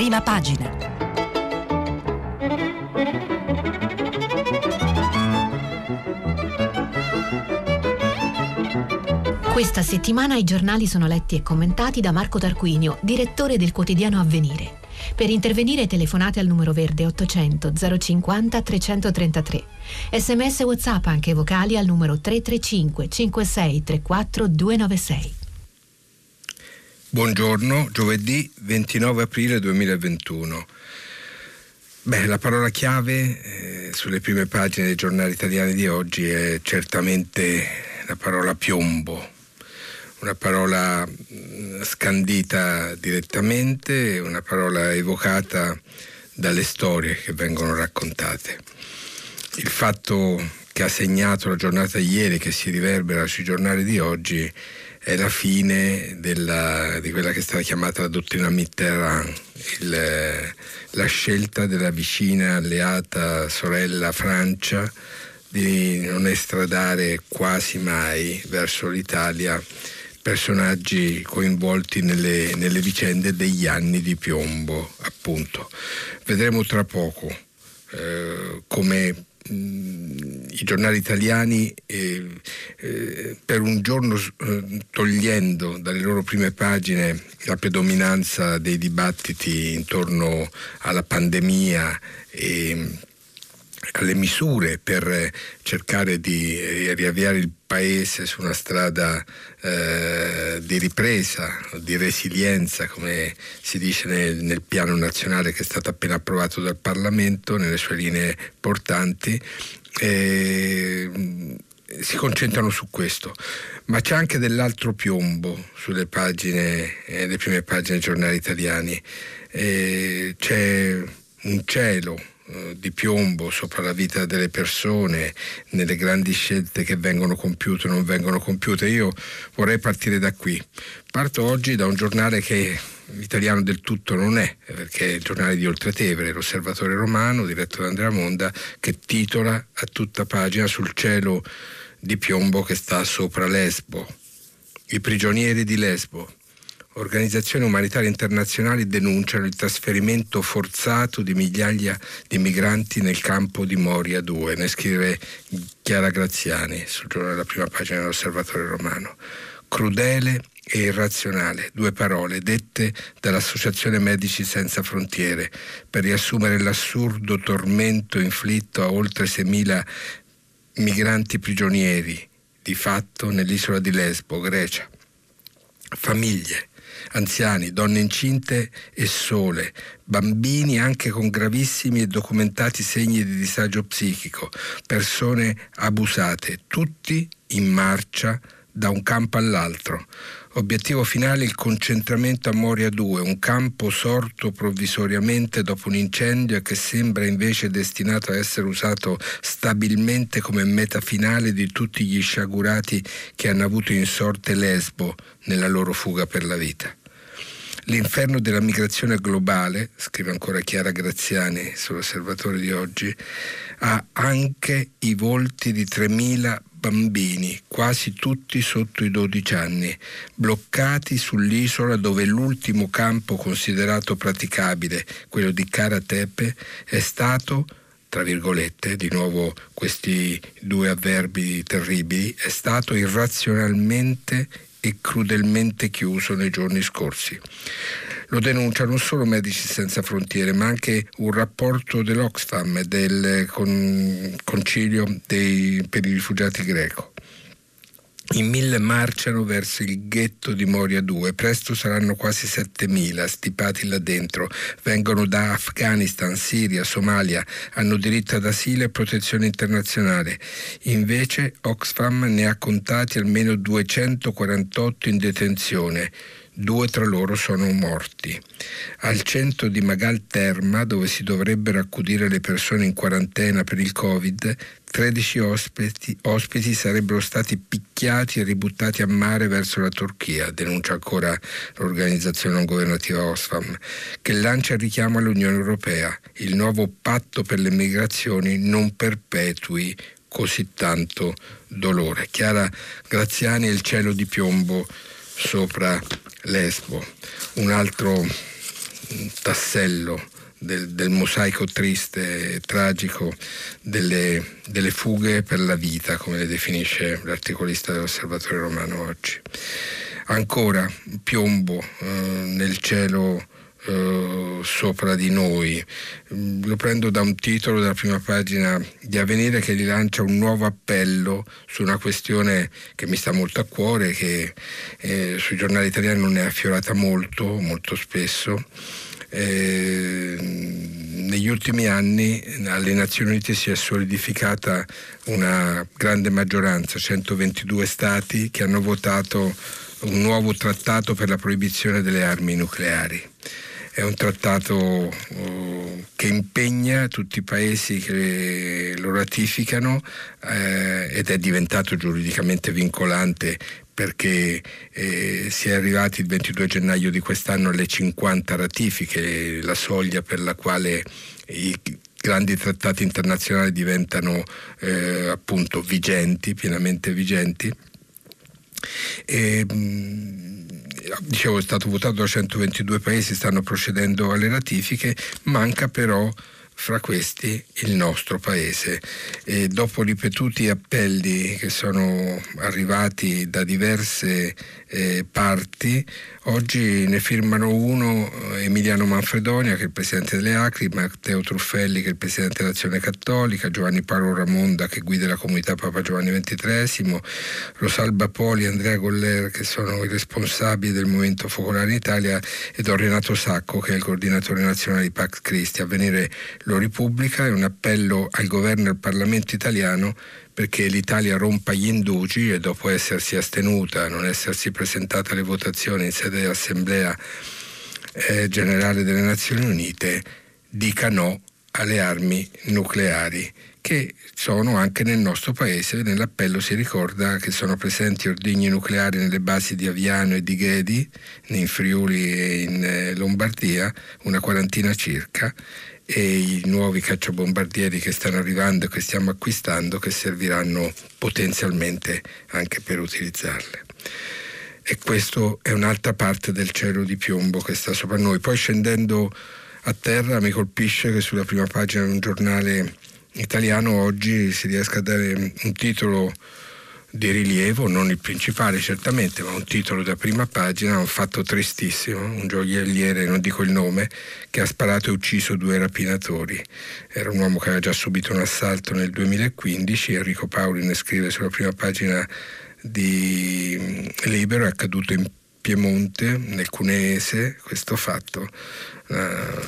prima pagina. Questa settimana i giornali sono letti e commentati da Marco Tarquinio, direttore del quotidiano Avvenire. Per intervenire telefonate al numero verde 800 050 333. SMS WhatsApp anche vocali al numero 335 56 34 296. Buongiorno, giovedì 29 aprile 2021. La parola chiave sulle prime pagine dei giornali italiani di oggi è certamente la parola piombo. Una parola scandita direttamente, una parola evocata dalle storie che vengono raccontate. Il fatto che ha segnato la giornata di ieri, che si riverbera sui giornali di oggi, è la fine di quella che è stata chiamata la dottrina Mitterrand, la scelta della vicina alleata sorella Francia di non estradare quasi mai verso l'Italia personaggi coinvolti nelle vicende degli anni di piombo, appunto. Vedremo tra poco come i giornali italiani per un giorno, togliendo dalle loro prime pagine la predominanza dei dibattiti intorno alla pandemia e alle misure per cercare di riavviare il paese su una strada di ripresa, di resilienza, come si dice nel piano nazionale che è stato appena approvato dal Parlamento nelle sue linee portanti, si concentrano su questo. Ma c'è anche dell'altro piombo sulle pagine, le prime pagine dei giornali italiani. C'è un cielo di piombo sopra la vita delle persone, nelle grandi scelte che vengono compiute o non vengono compiute. Io vorrei partire da qui. Parto oggi da un giornale che italiano del tutto non è, perché è il giornale di Oltretevere, l'Osservatore Romano, diretto da Andrea Monda, che titola a tutta pagina sul cielo di piombo che sta sopra Lesbo. I prigionieri di Lesbo. Organizzazioni umanitarie internazionali denunciano il trasferimento forzato di migliaia di migranti nel campo di Moria 2. Ne scrive Chiara Graziani sul giornale della prima pagina dell'Osservatore Romano. Crudele e irrazionale, due parole dette dall'Associazione Medici Senza Frontiere per riassumere l'assurdo tormento inflitto a oltre 6.000 migranti prigionieri, di fatto nell'isola di Lesbo, Grecia. Famiglie, anziani, donne incinte e sole, bambini anche con gravissimi e documentati segni di disagio psichico, persone abusate, tutti in marcia da un campo all'altro. Obiettivo finale il concentramento a Moria 2, un campo sorto provvisoriamente dopo un incendio e che sembra invece destinato a essere usato stabilmente come meta finale di tutti gli sciagurati che hanno avuto in sorte Lesbo nella loro fuga per la vita. L'inferno della migrazione globale, scrive ancora Chiara Graziani sull'Osservatore di oggi, ha anche i volti di 3.000 bambini, quasi tutti sotto i 12 anni, bloccati sull'isola dove l'ultimo campo considerato praticabile, quello di Karatepe, è stato, tra virgolette, di nuovo questi due avverbi terribili, è stato irrazionalmente e crudelmente chiuso nei giorni scorsi. Lo denuncia non solo Medici Senza Frontiere, ma anche un rapporto dell'Oxfam e del Concilio per i Rifugiati Greco. In 1.000 marciano verso il ghetto di Moria 2, presto saranno quasi 7.000 stipati là dentro, vengono da Afghanistan, Siria, Somalia, hanno diritto ad asilo e protezione internazionale. Invece Oxfam ne ha contati almeno 248 in detenzione. 2 tra loro sono morti. Al centro di Magal Terma, dove si dovrebbero accudire le persone in quarantena per il Covid, 13 ospiti sarebbero stati picchiati e ributtati a mare verso la Turchia, denuncia ancora l'organizzazione non governativa Oxfam, che lancia il richiamo all'Unione Europea. Il nuovo patto per le migrazioni non perpetui così tanto dolore. Chiara Graziani e il cielo di piombo sopra Lesbo. Un altro un tassello del mosaico triste e tragico delle fughe per la vita, come le definisce l'articolista dell'Osservatore Romano oggi. Ancora piombo nel cielo sopra di noi. Lo prendo da un titolo della prima pagina di Avvenire, che rilancia un nuovo appello su una questione che mi sta molto a cuore, che sui giornali italiani non è affiorata molto spesso. Negli ultimi anni alle Nazioni Unite si è solidificata una grande maggioranza, 122 stati che hanno votato un nuovo trattato per la proibizione delle armi nucleari. È un trattato che impegna tutti i paesi che lo ratificano ed è diventato giuridicamente vincolante, perché si è arrivati il 22 gennaio di quest'anno alle 50 ratifiche, la soglia per la quale i grandi trattati internazionali diventano appunto vigenti, pienamente vigenti. E, dicevo, è stato votato da 122 paesi, stanno procedendo alle ratifiche, manca però fra questi il nostro paese, e dopo ripetuti appelli che sono arrivati da diverse parti, oggi ne firmano uno Emiliano Manfredonia, che è il presidente delle ACRI, Matteo Truffelli, che è il presidente dell'Azione Cattolica, Giovanni Paolo Ramonda, che guida la Comunità Papa Giovanni XXIII, Rosalba Poli, Andrea Goller, che sono i responsabili del Movimento Focolare in Italia, e Don Renato Sacco, che è il coordinatore nazionale di Pax Christi. Avvenire lo ripubblica, è un appello al governo e al Parlamento italiano perché l'Italia rompa gli indugi e, dopo essersi astenuta, non essersi presentata alle votazioni in sede dell'Assemblea Generale delle Nazioni Unite, dica no alle armi nucleari, che sono anche nel nostro paese. Nell'appello si ricorda che sono presenti ordigni nucleari nelle basi di Aviano e di Ghedi, in Friuli e in Lombardia, una quarantina circa, e i nuovi cacciabombardieri che stanno arrivando e che stiamo acquistando, che serviranno potenzialmente anche per utilizzarle. E questo è un'altra parte del cielo di piombo che sta sopra noi. Poi, scendendo a terra, mi colpisce che sulla prima pagina di un giornale italiano oggi si riesca a dare un titolo di rilievo, non il principale certamente, ma un titolo da prima pagina, un fatto tristissimo: un gioielliere, non dico il nome, che ha sparato e ucciso due rapinatori. Era un uomo che aveva già subito un assalto nel 2015, Enrico Paoli ne scrive sulla prima pagina di Libero. È accaduto in Piemonte, nel cuneese, questo fatto, una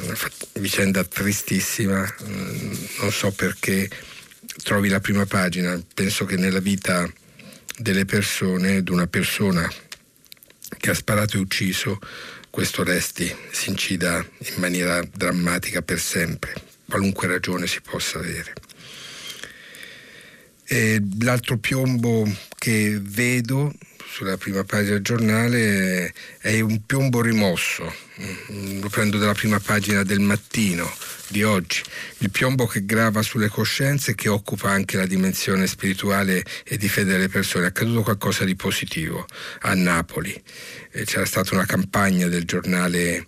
vicenda tristissima, non so perché trovi la prima pagina. Penso che nella vita delle persone, di una persona che ha sparato e ucciso, questo resti, si incida in maniera drammatica per sempre, qualunque ragione si possa avere. E l'altro piombo che vedo sulla prima pagina del giornale è un piombo rimosso. Lo prendo dalla prima pagina del Mattino di oggi. Il piombo che grava sulle coscienze, che occupa anche la dimensione spirituale e di fede delle persone. È accaduto qualcosa di positivo a Napoli. C'era stata una campagna del giornale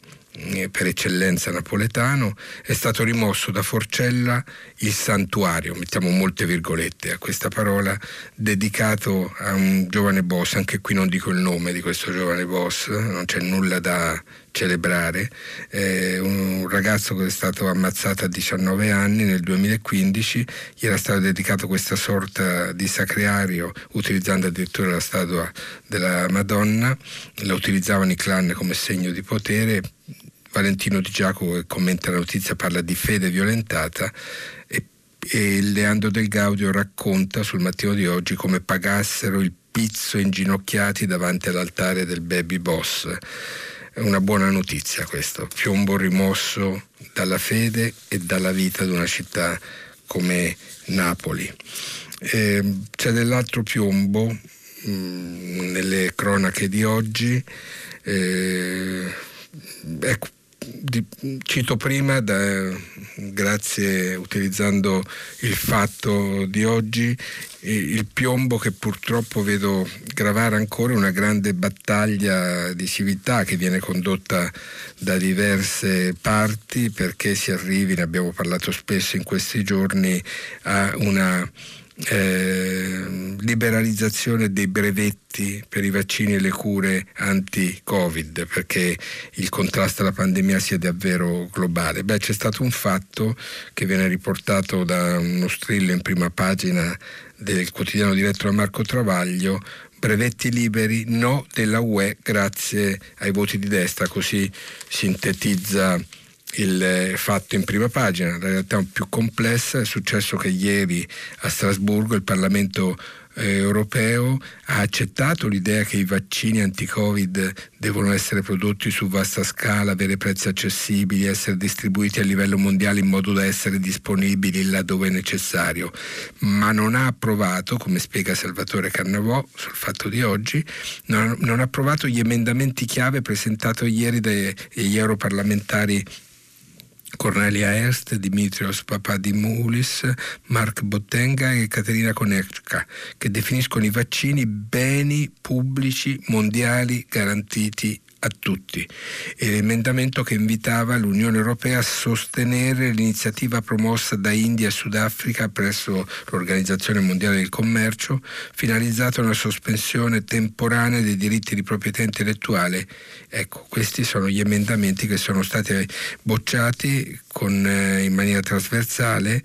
per eccellenza napoletano. È stato rimosso da Forcella il santuario, mettiamo molte virgolette a questa parola, dedicato a un giovane boss. Anche qui non dico il nome di questo giovane boss, non c'è nulla da celebrare. Un ragazzo che è stato ammazzato a 19 anni nel 2015, gli era stato dedicato questa sorta di sacrario, utilizzando addirittura la statua della Madonna. La utilizzavano i clan come segno di potere. Valentino Di Giacomo, che commenta la notizia, parla di fede violentata, e Leandro Del Gaudio racconta sul Mattino di oggi come pagassero il pizzo inginocchiati davanti all'altare del baby boss. È una buona notizia questo, piombo rimosso dalla fede e dalla vita di una città come Napoli. C'è dell'altro piombo nelle cronache di oggi. Ecco, Cito prima, grazie, utilizzando il Fatto di oggi, il piombo che purtroppo vedo gravare ancora una grande battaglia di civiltà che viene condotta da diverse parti perché si arrivi, ne abbiamo parlato spesso in questi giorni, a una liberalizzazione dei brevetti per i vaccini e le cure anti-Covid, perché il contrasto alla pandemia sia davvero globale. C'è stato un fatto che viene riportato da uno strillo in prima pagina del quotidiano diretto da Marco Travaglio: brevetti liberi, no della UE grazie ai voti di destra. Così sintetizza il Fatto in prima pagina. La realtà è più complessa. È successo che ieri a Strasburgo il Parlamento europeo ha accettato l'idea che i vaccini anti-Covid devono essere prodotti su vasta scala, avere prezzi accessibili, essere distribuiti a livello mondiale in modo da essere disponibili laddove è necessario, ma non ha approvato, come spiega Salvatore Cannavò sul Fatto di oggi, non ha approvato gli emendamenti chiave presentati ieri dagli europarlamentari Cornelia Ernst, Dimitrios Papadimoulis, Mark Bottenga e Caterina Konecka, che definiscono i vaccini beni pubblici mondiali garantiti a tutti, e l'emendamento che invitava l'Unione Europea a sostenere l'iniziativa promossa da India e Sudafrica presso l'Organizzazione Mondiale del Commercio, finalizzata a una sospensione temporanea dei diritti di proprietà intellettuale. Ecco, questi sono gli emendamenti che sono stati bocciati in maniera trasversale,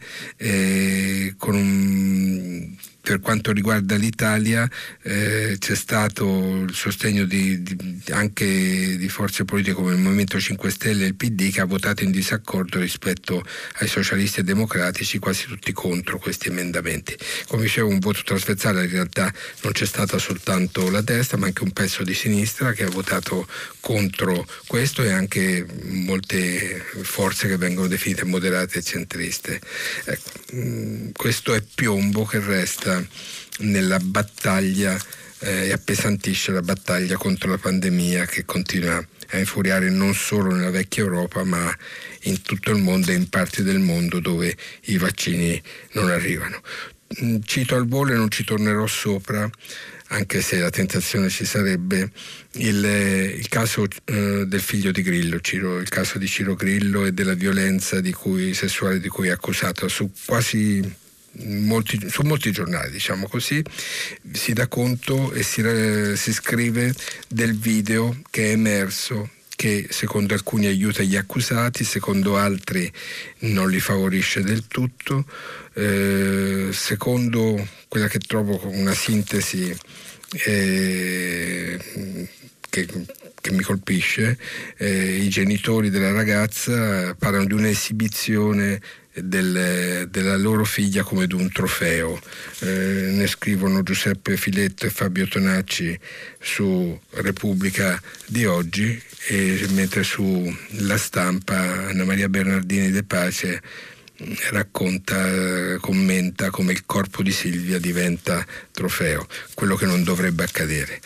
per quanto riguarda l'Italia c'è stato il sostegno anche di forze politiche come il Movimento 5 Stelle e il PD, che ha votato in disaccordo rispetto ai socialisti e democratici, quasi tutti contro questi emendamenti. Come dicevo, un voto trasversale. In realtà non c'è stata soltanto la destra, ma anche un pezzo di sinistra che ha votato contro questo, e anche molte forze che vengono definite moderate e centriste. Ecco, questo è piombo che resta nella battaglia e appesantisce la battaglia contro la pandemia, che continua a infuriare non solo nella vecchia Europa ma in tutto il mondo e in parti del mondo dove i vaccini non arrivano. Cito al volo, e non ci tornerò sopra anche se la tentazione ci sarebbe, il caso del figlio di Grillo, il caso di Ciro Grillo, e della violenza sessuale di cui è accusato su molti giornali, diciamo così. Si dà conto e si scrive del video che è emerso, che secondo alcuni aiuta gli accusati, secondo altri non li favorisce del tutto, secondo quella che trovo una sintesi che mi colpisce, i genitori della ragazza parlano di un'esibizione della loro figlia come di un trofeo. Ne scrivono Giuseppe Filetto e Fabio Tonacci su Repubblica di oggi, e mentre su La Stampa Anna Maria Bernardini De Pace commenta come il corpo di Silvia diventa trofeo, quello che non dovrebbe accadere.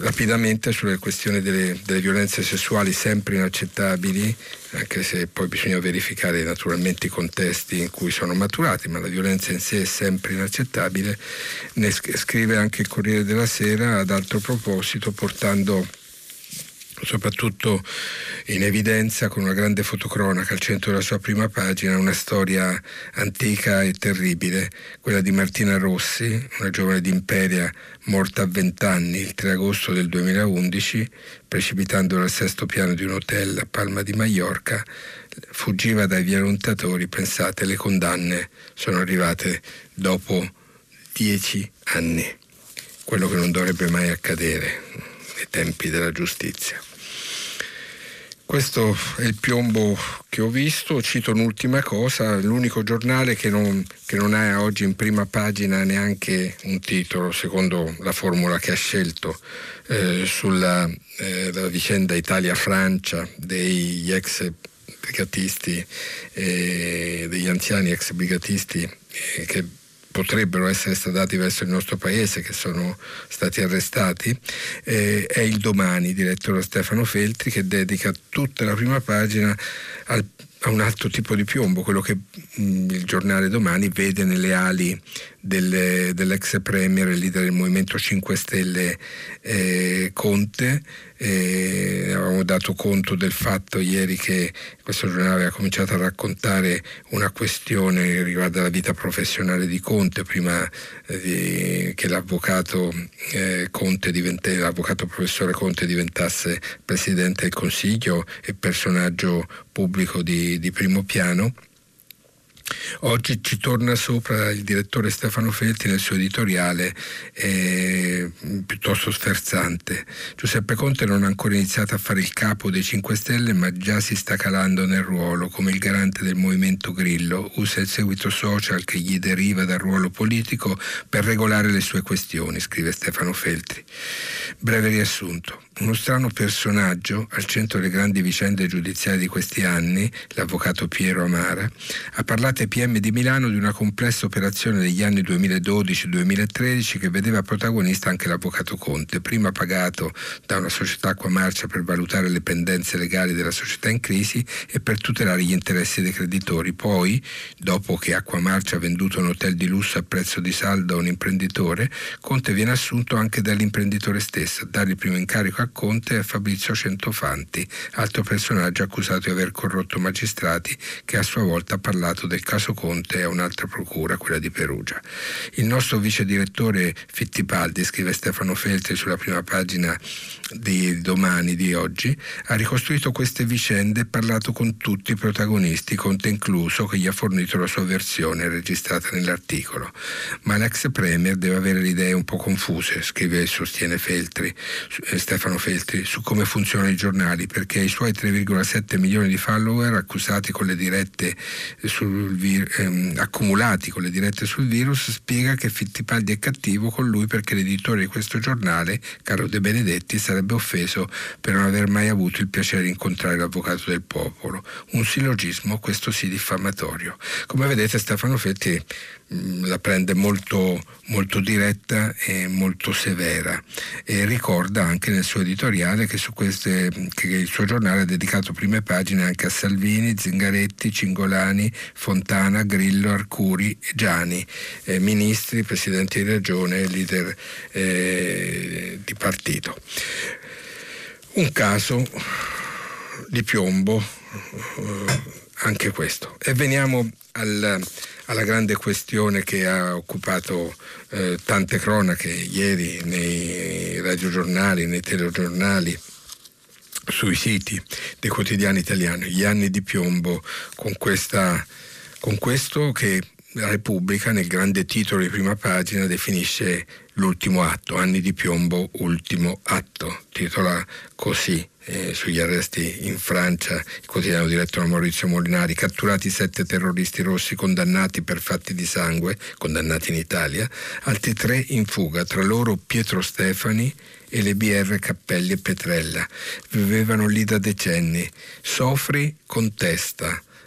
Rapidamente sulle questioni delle violenze sessuali, sempre inaccettabili, anche se poi bisogna verificare naturalmente i contesti in cui sono maturati, ma la violenza in sé è sempre inaccettabile. Ne scrive anche il Corriere della Sera ad altro proposito, portando soprattutto in evidenza, con una grande fotocronaca al centro della sua prima pagina, una storia antica e terribile, quella di Martina Rossi, una giovane d'Imperia morta a 20 anni il 3 agosto del 2011 precipitando dal 6° piano di un hotel a Palma di Maiorca. Fuggiva dai violentatori. Pensate, le condanne sono arrivate dopo 10 anni, quello che non dovrebbe mai accadere nei tempi della giustizia. Questo è il piombo che ho visto. Cito un'ultima cosa, l'unico giornale che non ha oggi in prima pagina neanche un titolo, secondo la formula che ha scelto sulla la vicenda Italia-Francia degli ex brigatisti, degli anziani ex brigatisti che potrebbero essere stradati verso il nostro paese, che sono stati arrestati, è il Domani, diretto da Stefano Feltri, che dedica tutta la prima pagina a un altro tipo di piombo, quello che il giornale Domani vede nelle ali dell'ex premier e leader del Movimento 5 Stelle Conte. Avevamo dato conto del fatto ieri che questo giornale ha cominciato a raccontare una questione che riguarda la vita professionale di Conte prima che l'avvocato professore Conte diventasse presidente del Consiglio e personaggio pubblico di primo piano. Oggi ci torna sopra il direttore Stefano Feltri nel suo editoriale piuttosto sferzante. Giuseppe Conte non ha ancora iniziato a fare il capo dei 5 Stelle, ma già si sta calando nel ruolo come il garante del movimento Grillo. Usa il seguito social che gli deriva dal ruolo politico per regolare le sue questioni, scrive Stefano Feltri. Breve riassunto: uno strano personaggio al centro delle grandi vicende giudiziarie di questi anni, l'avvocato Piero Amara, ha parlato PM di Milano di una complessa operazione degli anni 2012-2013 che vedeva protagonista anche l'avvocato Conte, prima pagato da una società Acquamarcia per valutare le pendenze legali della società in crisi e per tutelare gli interessi dei creditori. Poi, dopo che Acquamarcia ha venduto un hotel di lusso a prezzo di saldo a un imprenditore, Conte viene assunto anche dall'imprenditore stesso. A dare il primo incarico a Conte è Fabrizio Centofanti, altro personaggio accusato di aver corrotto magistrati, che a sua volta ha parlato del caso Conte a un'altra procura, quella di Perugia. Il nostro vice direttore Fittipaldi, scrive Stefano Feltri sulla prima pagina di Domani di oggi, ha ricostruito queste vicende e parlato con tutti i protagonisti, Conte incluso, che gli ha fornito la sua versione registrata nell'articolo. Ma l'ex premier deve avere le idee un po' confuse, scrive e sostiene Stefano Feltri, su come funzionano i giornali, perché i suoi 3,7 milioni di follower accumulati con le dirette sul virus, spiega che Fittipaldi è cattivo con lui perché l'editore di questo giornale, Carlo De Benedetti, sarebbe offeso per non aver mai avuto il piacere di incontrare l'avvocato del popolo. Un sillogismo, questo sì, diffamatorio. Come vedete, Stefano Feltri la prende molto, molto diretta e molto severa, e ricorda anche nel suo editoriale che il suo giornale ha dedicato prime pagine anche a Salvini, Zingaretti, Cingolani, Fontana, Grillo, Arcuri, Giani, ministri, presidenti di regione, leader di partito. Un caso di piombo anche questo. E veniamo alla grande questione che ha occupato tante cronache ieri nei radiogiornali, nei telegiornali, sui siti dei quotidiani italiani. Gli anni di piombo con questo che la Repubblica, nel grande titolo di prima pagina, definisce l'ultimo atto. Anni di piombo, ultimo atto, titola così. Sugli arresti in Francia il quotidiano diretto da Maurizio Molinari: catturati 7 terroristi rossi condannati per fatti di sangue, condannati in Italia, altri 3 in fuga, tra loro Pietro Stefani e le BR Cappelli e Petrella, vivevano lì da decenni.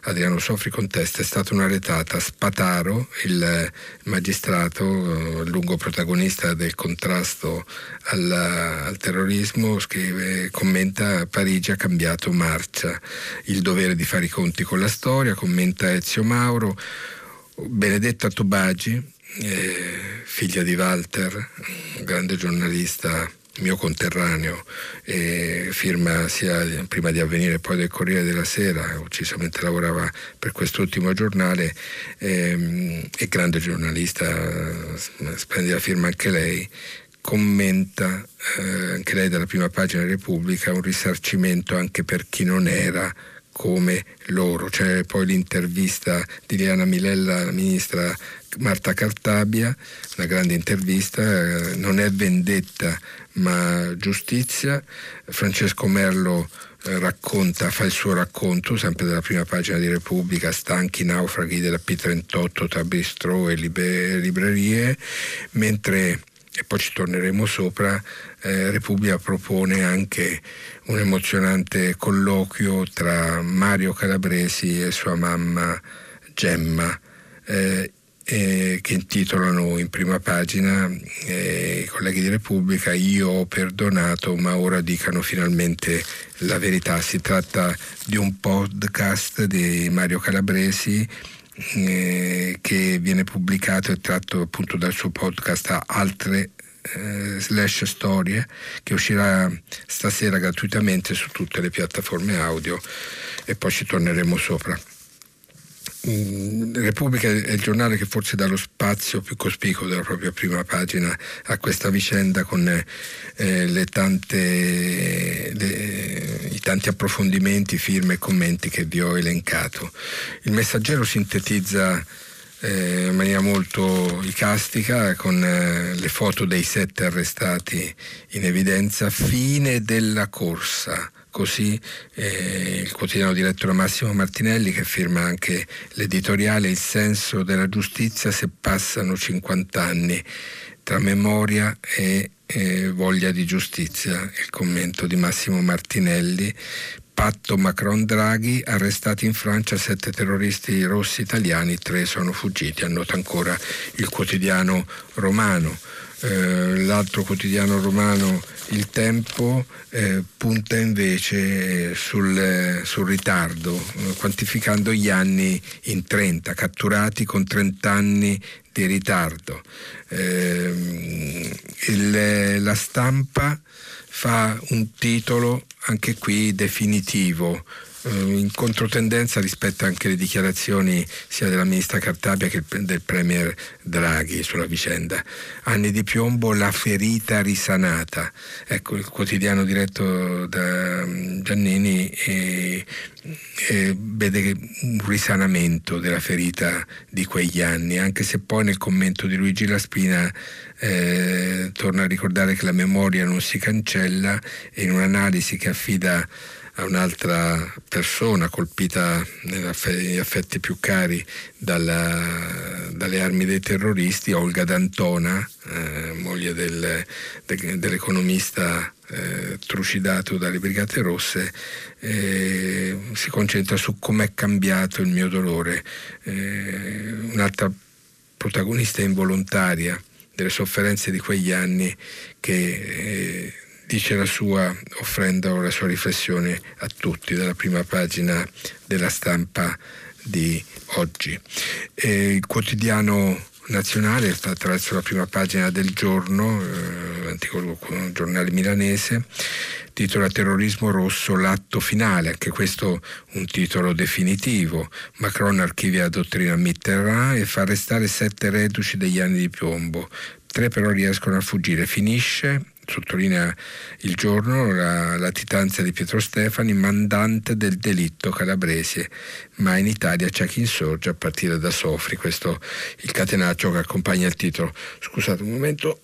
Adriano Sofri contesta, è stata una retata. Spataro, il magistrato, lungo protagonista del contrasto al terrorismo, commenta: Parigi ha cambiato marcia, il dovere di fare i conti con la storia, commenta Ezio Mauro. Benedetta Tobagi, figlia di Walter, un grande giornalista mio conterraneo, firma sia prima di Avvenire e poi del Corriere della Sera, uccisamente lavorava per quest'ultimo giornale, e grande giornalista, splendida firma anche lei, commenta anche lei dalla prima pagina di Repubblica: un risarcimento anche per chi non era come loro. C'è poi l'intervista di Liana Milella, la ministra Marta Cartabia, una grande intervista, non è vendetta ma giustizia. Francesco Merlo fa il suo racconto, sempre dalla prima pagina di Repubblica: stanchi naufraghi della P38 tra bistrò e librerie, mentre, e poi ci torneremo sopra, Repubblica propone anche un emozionante colloquio tra Mario Calabresi e sua mamma Gemma, che intitolano in prima pagina i colleghi di Repubblica: io ho perdonato, ma ora dicano finalmente la verità. Si tratta di un podcast di Mario Calabresi che viene pubblicato e tratto appunto dal suo podcast Altre / Storie, che uscirà stasera gratuitamente su tutte le piattaforme audio, e poi ci torneremo sopra. Repubblica è il giornale che forse dà lo spazio più cospicuo della propria prima pagina a questa vicenda, con i tanti approfondimenti, firme e commenti che vi ho elencato. Il Messaggero sintetizza in maniera molto icastica, con le foto dei 7 arrestati in evidenza. Fine della corsa, così il quotidiano diretto da Massimo Martinelli, che firma anche l'editoriale. Il senso della giustizia se passano 50 anni tra memoria e voglia di giustizia, il commento di Massimo Martinelli. Patto Macron-Draghi, arrestati in Francia 7 terroristi rossi italiani, 3 sono fuggiti, annota ancora il quotidiano romano. L'altro quotidiano romano, Il Tempo, punta invece sul ritardo, quantificando gli anni in 30, catturati con 30 anni di ritardo. La Stampa fa un titolo anche qui definitivo, in controtendenza rispetto anche alle dichiarazioni sia della ministra Cartabia che del premier Draghi sulla vicenda. Anni di piombo, la ferita risanata. Ecco, il quotidiano diretto da Giannini vede un risanamento della ferita di quegli anni, anche se poi nel commento di Luigi Laspina torna a ricordare che la memoria non si cancella, e in un'analisi che affida a un'altra persona colpita negli affetti più cari dalle armi dei terroristi, Olga D'Antona, moglie dell'economista trucidato dalle Brigate Rosse, si concentra su com'è cambiato il mio dolore. Un'altra protagonista involontaria delle sofferenze di quegli anni, che dice la sua, offrendo la sua riflessione a tutti, dalla prima pagina della Stampa di oggi. Il quotidiano nazionale, attraverso la prima pagina del Giorno, l'antico giornale milanese, titola Terrorismo rosso, l'atto finale. Anche questo un titolo definitivo. Macron archivia la dottrina Mitterrand e fa arrestare 7 reduci degli anni di piombo. 3 però riescono a fuggire. Finisce, sottolinea il Giorno, la latitanza di Pietro Stefani, mandante del delitto Calabresi, ma in Italia c'è chi insorge a partire da Sofri. Questo il catenaccio che accompagna il titolo. Scusate un momento.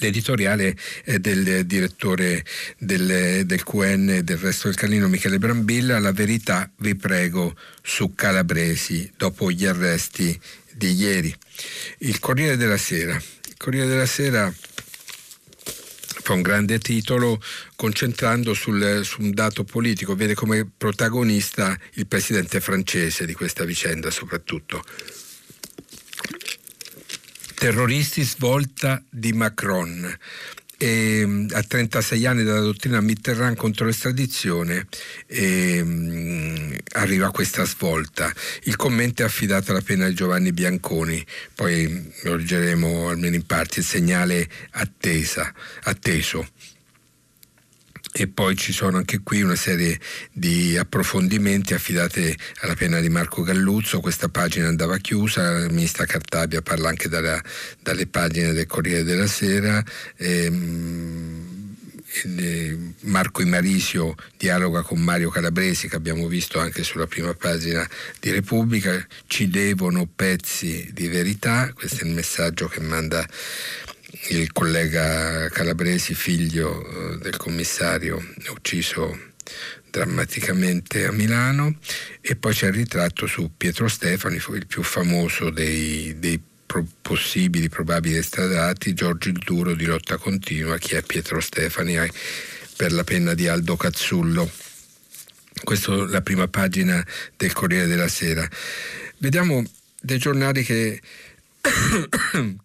L'editoriale è del direttore del QN e del Resto del Carlino, Michele Brambilla. La verità, vi prego, su Calabresi dopo gli arresti di ieri. Il Corriere della Sera. Il Corriere della Sera fa un grande titolo, concentrando su un dato politico. Vede come protagonista il presidente francese di questa vicenda, soprattutto. Terroristi, svolta di Macron. E a 36 anni dalla dottrina Mitterrand contro l'estradizione arriva questa svolta. Il commento è affidato alla pena di Giovanni Bianconi, poi lo leggeremo almeno in parte. Il segnale atteso. E poi ci sono anche qui una serie di approfondimenti affidate alla penna di Marco Galluzzo. Questa pagina andava chiusa, la ministra Cartabia parla anche dalle pagine del Corriere della Sera. Marco Imarisio dialoga con Mario Calabresi, che abbiamo visto anche sulla prima pagina di Repubblica. Ci devono pezzi di verità, questo è il messaggio che manda il collega Calabresi, figlio del commissario ucciso drammaticamente a Milano. E poi c'è il ritratto su Pietro Stefani, il più famoso dei probabili estradati. Giorgio il Duro, di lotta continua. Chi è Pietro Stefani? Per la penna di Aldo Cazzullo. Questa è la prima pagina del Corriere della Sera. Vediamo dei giornali che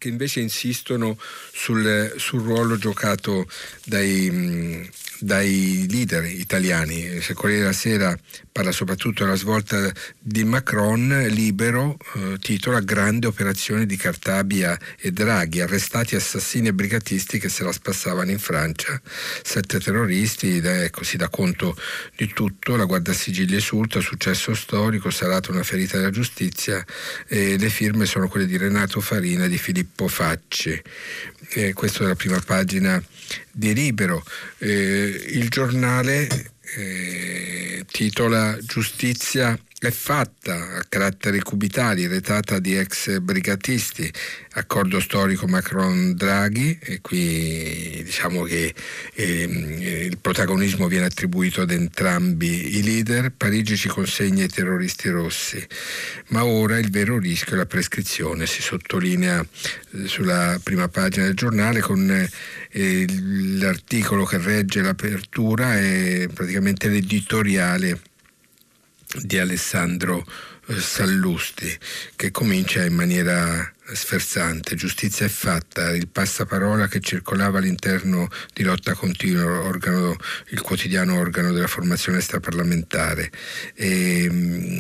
invece insistono sul ruolo giocato dai leader italiani. Il Corriere della Sera parla soprattutto della svolta di Macron. Libero titola: grande operazione di Cartabia e Draghi, arrestati assassini e brigatisti che se la spassavano in Francia, 7 terroristi, ecco, si dà conto di tutto, la guardasigilli esulta, successo storico, salata una ferita della giustizia, le firme sono quelle di Renato Farina e di Filippo Facci. Questa è la prima pagina di Libero. Il giornale titola: giustizia è fatta, a caratteri cubitali, retata di ex brigatisti, accordo storico Macron-Draghi, e qui diciamo che il protagonismo viene attribuito ad entrambi i leader. Parigi ci consegna i terroristi rossi, ma ora il vero rischio è la prescrizione, si sottolinea sulla prima pagina del giornale, con l'articolo che regge l'apertura è praticamente l'editoriale di Alessandro Sallusti, che comincia in maniera sferzante: giustizia è fatta, il passaparola che circolava all'interno di Lotta Continua, il quotidiano organo della formazione extraparlamentare,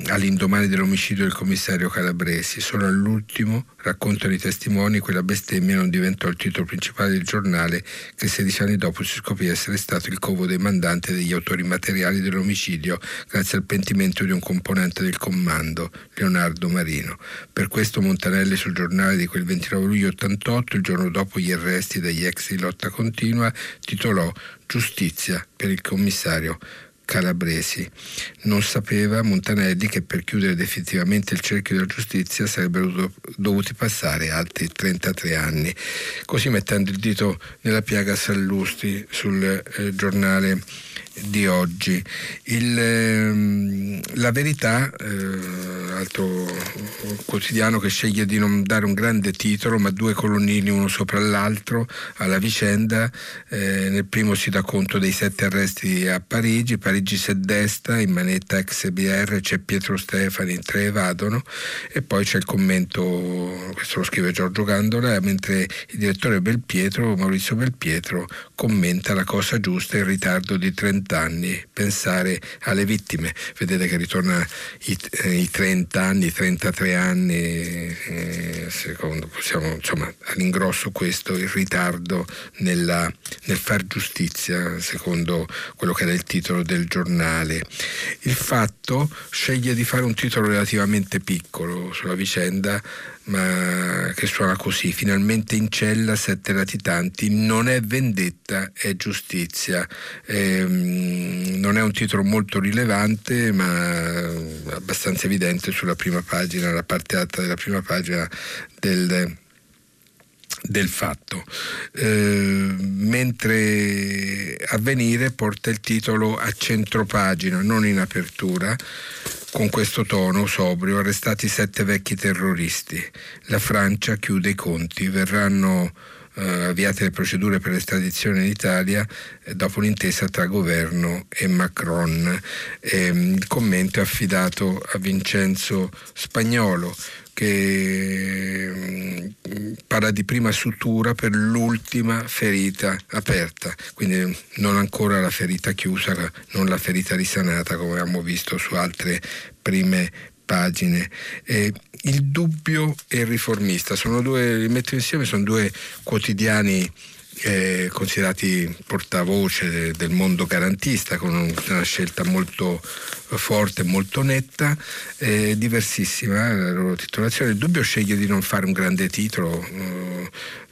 all'indomani dell'omicidio del commissario Calabresi. Solo all'ultimo, raccontano i testimoni, quella bestemmia non diventò il titolo principale del giornale, che 16 anni dopo si scoprì essere stato il covo dei mandanti e degli autori materiali dell'omicidio, grazie al pentimento di un componente del comando, Leonardo Marino. Per questo Montanelli sul giornale di quel 29 luglio 88, il giorno dopo gli arresti degli ex di Lotta Continua, titolò: giustizia per il commissario Calabresi. Non sapeva Montanelli che per chiudere definitivamente il cerchio della giustizia sarebbero dovuti passare altri 33 anni. Così, mettendo il dito nella piaga, Sallusti sul giornale di oggi. La Verità, altro quotidiano che sceglie di non dare un grande titolo, ma due colonnini uno sopra l'altro alla vicenda. Nel primo si dà conto dei 7 arresti a Parigi. Parigi se desta, in manetta ex BR, c'è Pietro Stefani, 3 evadono. E poi c'è il commento, questo lo scrive Giorgio Gandola, mentre il direttore Maurizio Belpietro commenta: la cosa giusta è il ritardo di 30 anni, pensare alle vittime. Vedete che ritorna i 30 anni, 33 anni, secondo, possiamo, insomma, all'ingrosso questo, il ritardo nel far giustizia, secondo quello che era il titolo del giornale. Il Fatto sceglie di fare un titolo relativamente piccolo sulla vicenda, ma che suona così: finalmente in cella 7 latitanti, non è vendetta, è giustizia. Non è un titolo molto rilevante, ma abbastanza evidente sulla prima pagina, la parte alta della prima pagina del Fatto. Mentre Avvenire porta il titolo a centropagina, non in apertura, con questo tono sobrio: arrestati 7 vecchi terroristi, la Francia chiude i conti, verranno avviate le procedure per l'estradizione in Italia dopo l'intesa tra governo e Macron. Il commento è affidato a Vincenzo Spagnolo, che parla di prima sutura per l'ultima ferita aperta, quindi non ancora la ferita chiusa, non la ferita risanata, come abbiamo visto su altre prime pagine. Il Dubbio e il Riformista li metto insieme, sono due quotidiani considerati portavoce del mondo garantista, con una scelta molto forte, molto netta, diversissima la loro titolazione. Il Dubbio sceglie di non fare un grande titolo,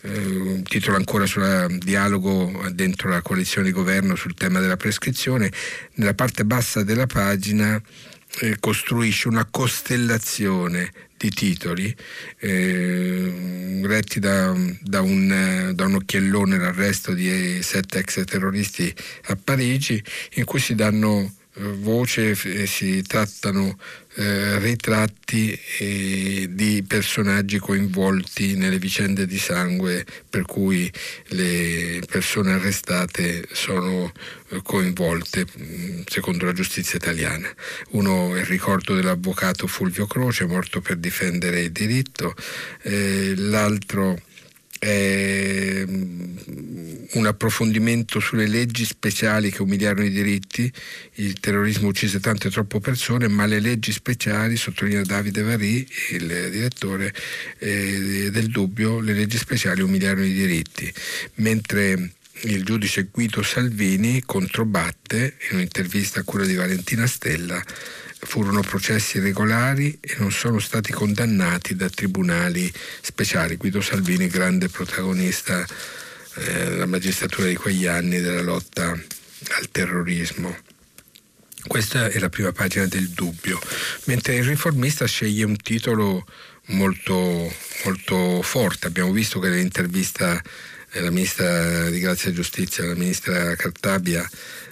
un titolo ancora sul dialogo dentro la coalizione di governo sul tema della prescrizione. Nella parte bassa della pagina costruisce una costellazione di titoli retti da un occhiellone, l'arresto di 7 ex terroristi a Parigi, in cui si danno voce si trattano ritratti di personaggi coinvolti nelle vicende di sangue per cui le persone arrestate sono coinvolte secondo la giustizia italiana. Uno è il ricordo dell'avvocato Fulvio Croce, morto per difendere il diritto, l'altro è un approfondimento sulle leggi speciali che umiliarono i diritti. Il terrorismo uccise tante e troppe persone, ma le leggi speciali, sottolinea Davide Varì, il direttore del Dubbio, le leggi speciali umiliarono i diritti, mentre il giudice Guido Salvini controbatte in un'intervista a cura di Valentina Stella: furono processi regolari e non sono stati condannati da tribunali speciali. Guido Salvini, grande protagonista della magistratura di quegli anni, della lotta al terrorismo. Questa è la prima pagina del Dubbio, mentre il Riformista sceglie un titolo molto, molto forte. Abbiamo visto che nell'intervista la ministra di Grazia e Giustizia, la ministra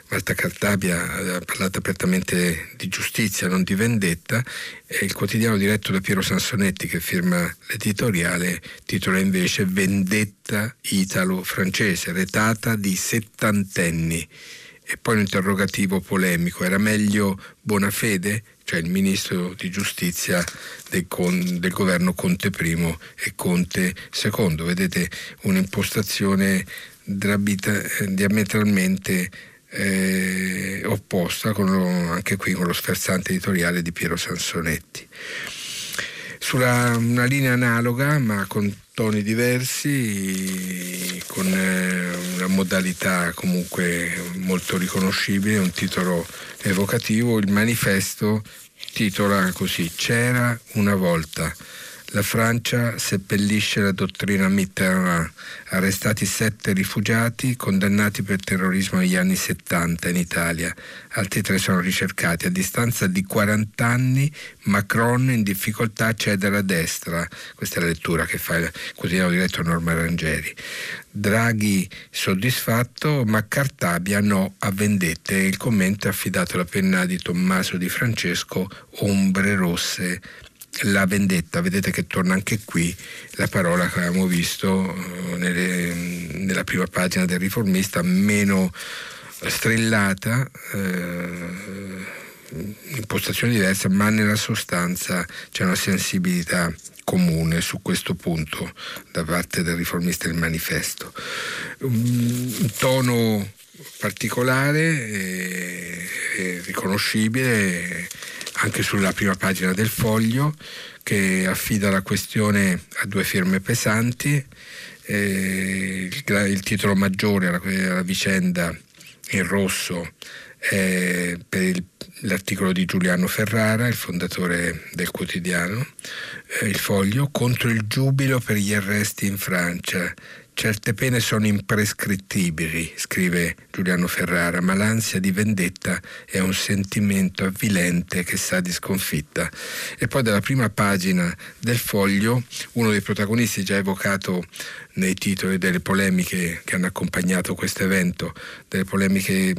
Marta Cartabia, ha parlato apertamente di giustizia, non di vendetta. Il quotidiano diretto da Piero Sansonetti, che firma l'editoriale, titola invece Vendetta italo-francese, retata di settantenni. E poi un interrogativo polemico: era meglio Bonafede, cioè il ministro di giustizia del governo Conte I e Conte II? Vedete un'impostazione diametralmente opposta, anche qui con lo sferzante editoriale di Piero Sansonetti. Sulla una linea analoga ma con toni diversi, con una modalità comunque molto riconoscibile, un titolo evocativo, il Manifesto titola così: C'era una volta. La Francia seppellisce la dottrina Mitterrand, arrestati 7 rifugiati condannati per terrorismo negli anni 70 in Italia, altri 3 sono ricercati. A distanza di 40 anni Macron in difficoltà cede alla destra, questa è la lettura che fa il quotidiano diretto Norma Rangieri. Draghi soddisfatto, ma Cartabia no a vendette, il commento è affidato alla penna di Tommaso Di Francesco, Ombre rosse. La vendetta, vedete che torna anche qui la parola che avevamo visto nella prima pagina del Riformista, meno strellata, impostazione diversa, ma nella sostanza c'è una sensibilità comune su questo punto da parte del Riformista e del Manifesto. Un tono particolare e riconoscibile anche sulla prima pagina del Foglio, che affida la questione a 2 firme pesanti. Il titolo maggiore alla vicenda in rosso è per l'articolo di Giuliano Ferrara, il fondatore del quotidiano Il Foglio: contro il giubilo per gli arresti in Francia. Certe pene sono imprescrittibili, scrive Giuliano Ferrara, ma l'ansia di vendetta è un sentimento avvilente che sa di sconfitta. E poi dalla prima pagina del Foglio, uno dei protagonisti già evocato nei titoli delle polemiche che hanno accompagnato questo evento, delle polemiche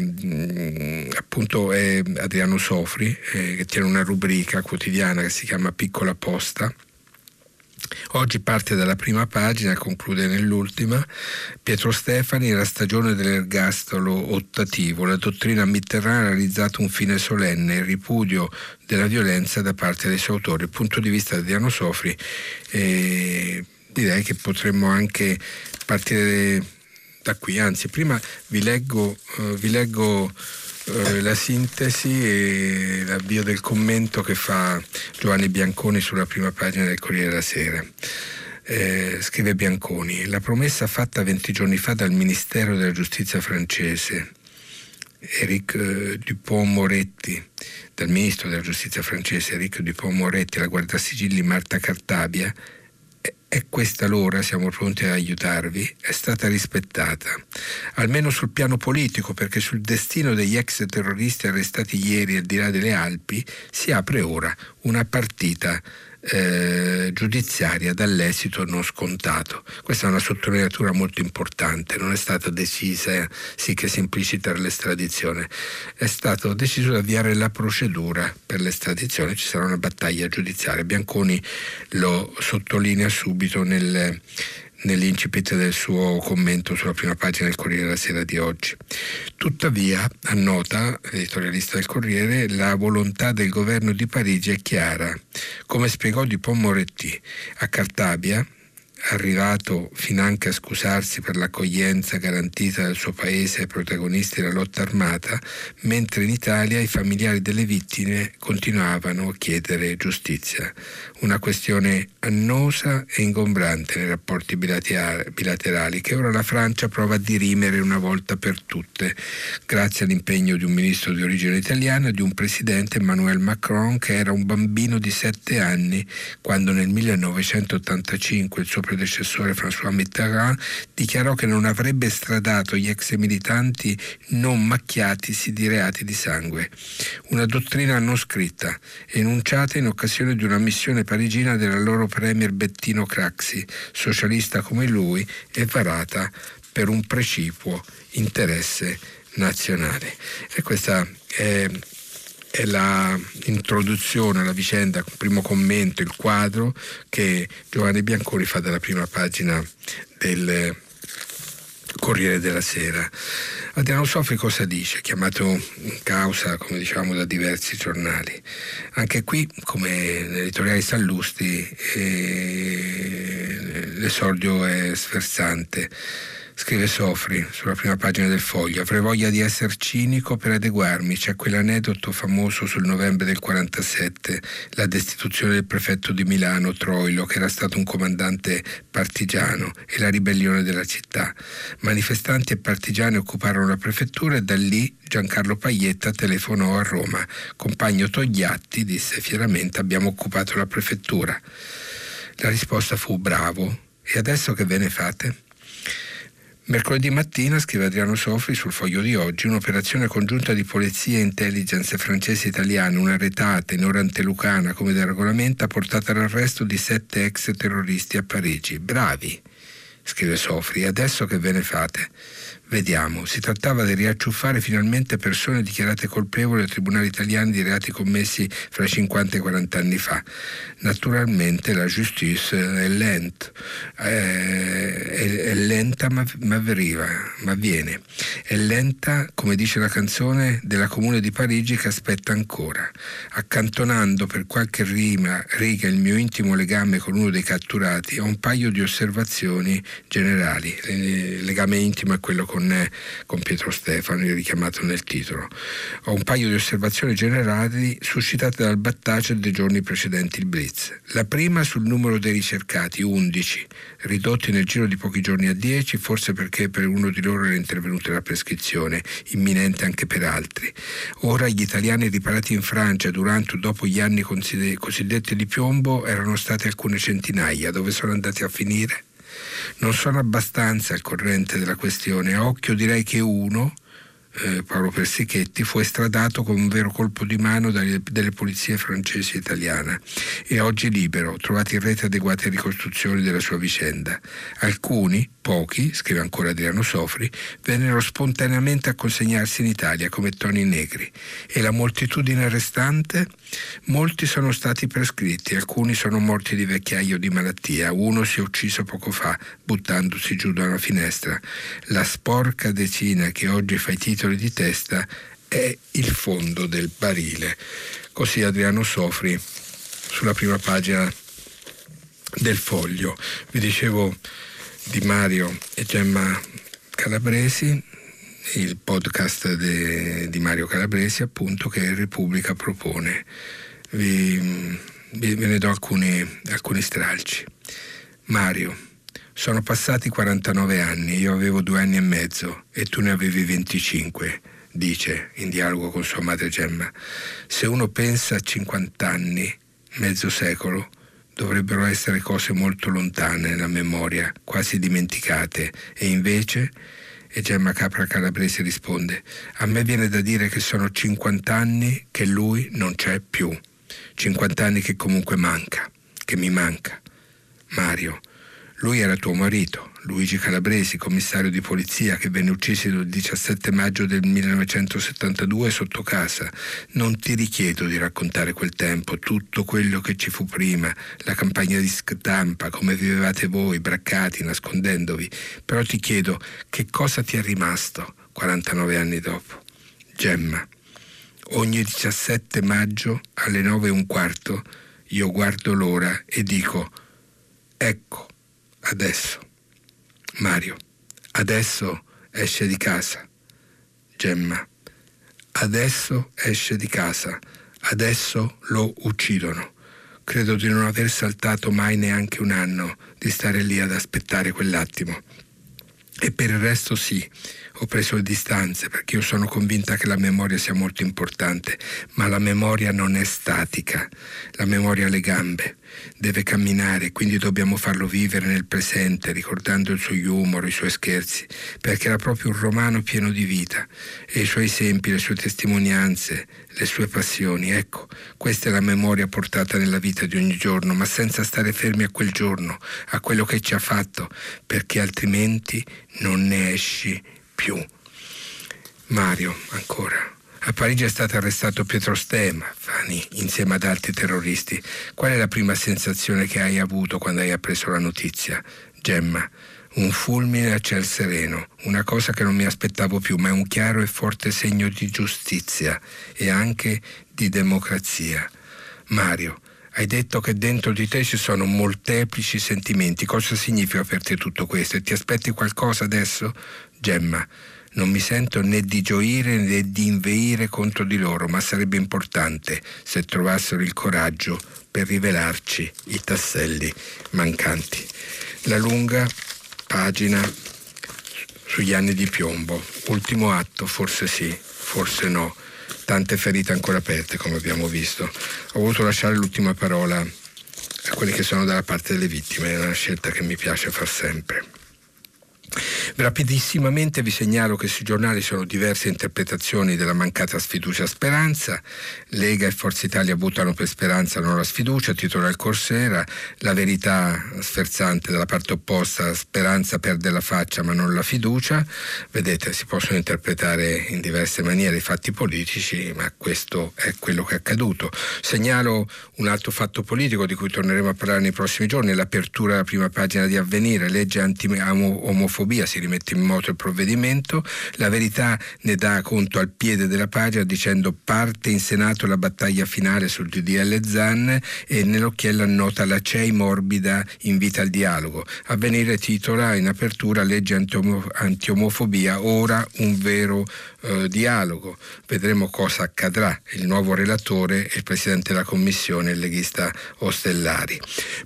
appunto, è Adriano Sofri, che tiene una rubrica quotidiana che si chiama Piccola Posta. Oggi parte dalla prima pagina, conclude nell'ultima. Pietro Stefani, la stagione dell'ergastolo ottativo, la dottrina Mitterrand ha realizzato un fine solenne, il ripudio della violenza da parte dei suoi autori. Il punto di vista di Adriano Sofri, direi che potremmo anche partire da qui, anzi prima vi leggo la sintesi e l'avvio del commento che fa Giovanni Bianconi sulla prima pagina del Corriere della Sera. Scrive Bianconi: la promessa fatta 20 giorni fa dal Ministero della Giustizia francese, dal Ministro della Giustizia francese Éric Dupond-Moretti, alla Guardasigilli Marta Cartabia, è questa l'ora, siamo pronti ad aiutarvi, è stata rispettata, almeno sul piano politico, perché sul destino degli ex terroristi arrestati ieri al di là delle Alpi si apre ora una partita giudiziaria dall'esito non scontato. Questa è una sottolineatura molto importante. Non è stata decisa sì che si implicita l'estradizione, è stato deciso di avviare la procedura per l'estradizione, ci sarà una battaglia giudiziaria. Bianconi lo sottolinea subito nell'incipit del suo commento sulla prima pagina del Corriere della Sera di oggi. Tuttavia, annota l'editorialista del Corriere, la volontà del governo di Parigi è chiara. Come spiegò Di Pomoretti a Cartabia, arrivato finanche a scusarsi per l'accoglienza garantita dal suo paese ai protagonisti della lotta armata, mentre in Italia i familiari delle vittime continuavano a chiedere giustizia. Una questione annosa e ingombrante nei rapporti bilaterali che ora la Francia prova a dirimere una volta per tutte, grazie all'impegno di un ministro di origine italiana e di un presidente, Emmanuel Macron, che era un bambino di 7 anni quando nel 1985 il suo predecessore François Mitterrand dichiarò che non avrebbe estradato gli ex militanti non macchiatisi di reati di sangue. Una dottrina non scritta, enunciata in occasione di una missione parigina dell'allora premier Bettino Craxi, socialista come lui, e varata per un precipuo interesse nazionale. E questa è la introduzione alla vicenda, il primo commento, il quadro che Giovanni Bianconi fa dalla prima pagina del Corriere della Sera. Adriano Sofri cosa dice? Chiamato in causa, come diciamo, da diversi giornali. Anche qui, come nell'editoriale Sallusti, l'esordio è sferzante. Scrive Sofri sulla prima pagina del Foglio: avrei voglia di essere cinico per adeguarmi, c'è quell'aneddoto famoso sul novembre del 47, la destituzione del prefetto di Milano Troilo, che era stato un comandante partigiano, e la ribellione della città. Manifestanti e partigiani occuparono la prefettura e da lì Giancarlo Paglietta telefonò a Roma. Compagno Togliatti disse fieramente: abbiamo occupato la prefettura. La risposta fu: bravo, e adesso che ve ne fate? Mercoledì mattina, scrive Adriano Sofri sul Foglio di oggi, un'operazione congiunta di polizia e intelligence francese e italiana, una retata in ora antelucana come da regolamento, ha portato all'arresto di 7 ex terroristi a Parigi. Bravi, scrive Sofri, adesso che ve ne fate? Vediamo, si trattava di riacciuffare finalmente persone dichiarate colpevoli al tribunale italiano di reati commessi fra 50 e 40 anni fa. Naturalmente la giustizia è lenta ma avviene. È lenta, come dice la canzone della Comune di Parigi, che aspetta ancora. Accantonando per qualche riga il mio intimo legame con uno dei catturati, ho un paio di osservazioni generali. Il legame intimo è quello con Pietro Stefani, richiamato nel titolo. Ho un paio di osservazioni generali suscitate dal battaggio dei giorni precedenti il blitz. La prima sul numero dei ricercati, 11, ridotti nel giro di pochi giorni a 10, forse perché per uno di loro era intervenuta la prescrizione, imminente anche per altri. Ora gli italiani riparati in Francia durante o dopo gli anni cosiddetti di piombo erano state alcune centinaia. Dove sono andati a finire? Non sono abbastanza al corrente della questione. A occhio direi che uno, Paolo Persichetti, fu estradato con un vero colpo di mano delle polizie francesi e italiana, e oggi libero, trovate in rete adeguate ricostruzioni della sua vicenda. Alcuni, pochi, scrive ancora Adriano Sofri, vennero spontaneamente a consegnarsi in Italia come Toni Negri, e la moltitudine restante? Molti sono stati prescritti, alcuni sono morti di vecchiaia o di malattia, uno si è ucciso poco fa buttandosi giù da una finestra. La sporca decina che oggi fa i titoli di testa è il fondo del barile. Così Adriano Sofri sulla prima pagina del Foglio. Vi dicevo di Mario e Gemma Calabresi, il podcast di Mario Calabresi, appunto, che Repubblica propone. Ve ne do alcuni stralci. Mario: sono passati 49 anni, io avevo 2 anni e mezzo e tu ne avevi 25, dice in dialogo con sua madre Gemma. Se uno pensa a 50 anni, mezzo secolo, dovrebbero essere cose molto lontane nella memoria, quasi dimenticate. E invece, e Gemma Capra Calabresi risponde, a me viene da dire che sono 50 anni che lui non c'è più, 50 anni che comunque manca. che mi manca. Mario, lui era tuo marito, Luigi Calabresi, commissario di polizia che venne ucciso il 17 maggio del 1972 sotto casa. Non ti richiedo di raccontare quel tempo, tutto quello che ci fu prima, la campagna di stampa, come vivevate voi, braccati, nascondendovi. Però ti chiedo, che cosa ti è rimasto 49 anni dopo? Gemma, ogni 17 maggio alle 9:15 io guardo l'ora e dico: ecco, adesso. Mario, adesso esce di casa. Gemma, adesso esce di casa, adesso lo uccidono. Credo di non aver saltato mai neanche un anno di stare lì ad aspettare quell'attimo. E per il resto sì, ho preso le distanze, perché io sono convinta che la memoria sia molto importante, ma la memoria non è statica, la memoria ha le gambe, deve camminare, quindi dobbiamo farlo vivere nel presente, ricordando il suo humor, i suoi scherzi, perché era proprio un romano pieno di vita, e i suoi esempi, le sue testimonianze, le sue passioni. Ecco, questa è la memoria portata nella vita di ogni giorno, ma senza stare fermi a quel giorno, a quello che ci ha fatto, perché altrimenti non ne esci più. Mario, ancora. A Parigi è stato arrestato Pietro Stema, Fani, insieme ad altri terroristi. Qual è la prima sensazione che hai avuto quando hai appreso la notizia? Gemma, un fulmine a ciel sereno, una cosa che non mi aspettavo più, ma è un chiaro e forte segno di giustizia e anche di democrazia. Mario, hai detto che dentro di te ci sono molteplici sentimenti. Cosa significa per te tutto questo? E ti aspetti qualcosa adesso? Gemma, non mi sento né di gioire né di inveire contro di loro, ma sarebbe importante se trovassero il coraggio per rivelarci i tasselli mancanti. La lunga pagina sugli anni di piombo. Ultimo atto, forse sì, forse no. Tante ferite ancora aperte, come abbiamo visto. Ho voluto lasciare l'ultima parola a quelli che sono dalla parte delle vittime, è una scelta che mi piace far sempre. Rapidissimamente vi segnalo che sui giornali sono diverse interpretazioni della mancata sfiducia a Speranza. Lega e Forza Italia votano per Speranza, non la sfiducia, titola il Corsera. La Verità sferzante dalla parte opposta: Speranza perde la faccia ma non la fiducia. Vedete, si possono interpretare in diverse maniere i fatti politici, ma questo è quello che è accaduto. Segnalo un altro fatto politico di cui torneremo a parlare nei prossimi giorni, l'apertura della prima pagina di Avvenire: legge anti-omofobia, si rimette in moto il provvedimento. La Verità ne dà conto al piede della pagina dicendo: parte in Senato la battaglia finale sul DDL Zan, e nell'occhiella nota la CEI morbida, invita al dialogo. Avvenire titola in apertura: legge anti-omofobia, ora un vero dialogo. Vedremo cosa accadrà, il nuovo relatore e il presidente della commissione, il leghista Ostellari.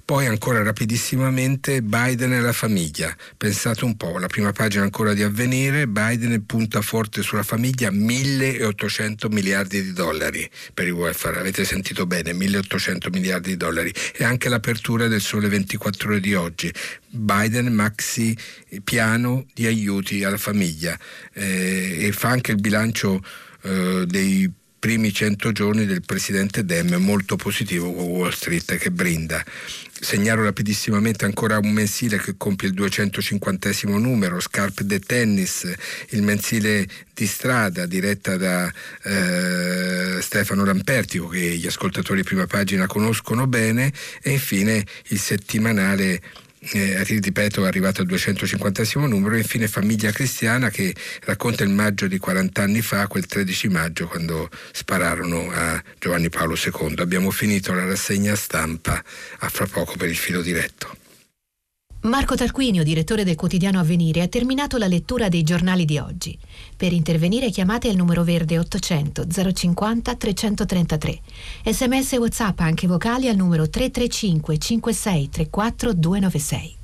Poi ancora rapidissimamente, Biden e la famiglia, pensate un po', la prima pagina ancora di Avvenire: Biden punta forte sulla famiglia, 1.800 miliardi di dollari per il welfare, avete sentito bene, 1.800 miliardi di dollari. E anche l'apertura del Sole 24 Ore di oggi: Biden maxi piano di aiuti alla famiglia, e fa anche il bilancio dei primi 100 giorni del presidente Dem, molto positivo, con Wall Street che brinda. Segnalo rapidissimamente ancora un mensile che compie il 250° numero, Scarpe de Tennis, il mensile di strada diretta da Stefano Lampertico, che gli ascoltatori Prima Pagina conoscono bene. E infine il settimanale, ripeto, è arrivato al 250° numero. Infine Famiglia Cristiana, che racconta il maggio di 40 anni fa, quel 13 maggio quando spararono a Giovanni Paolo II. Abbiamo finito la rassegna stampa, a fra poco per il filo diretto. Marco Tarquinio, direttore del quotidiano Avvenire, ha terminato la lettura dei giornali di oggi. Per intervenire chiamate il numero verde 800 050 333. SMS e WhatsApp anche vocali al numero 335 56 34 296.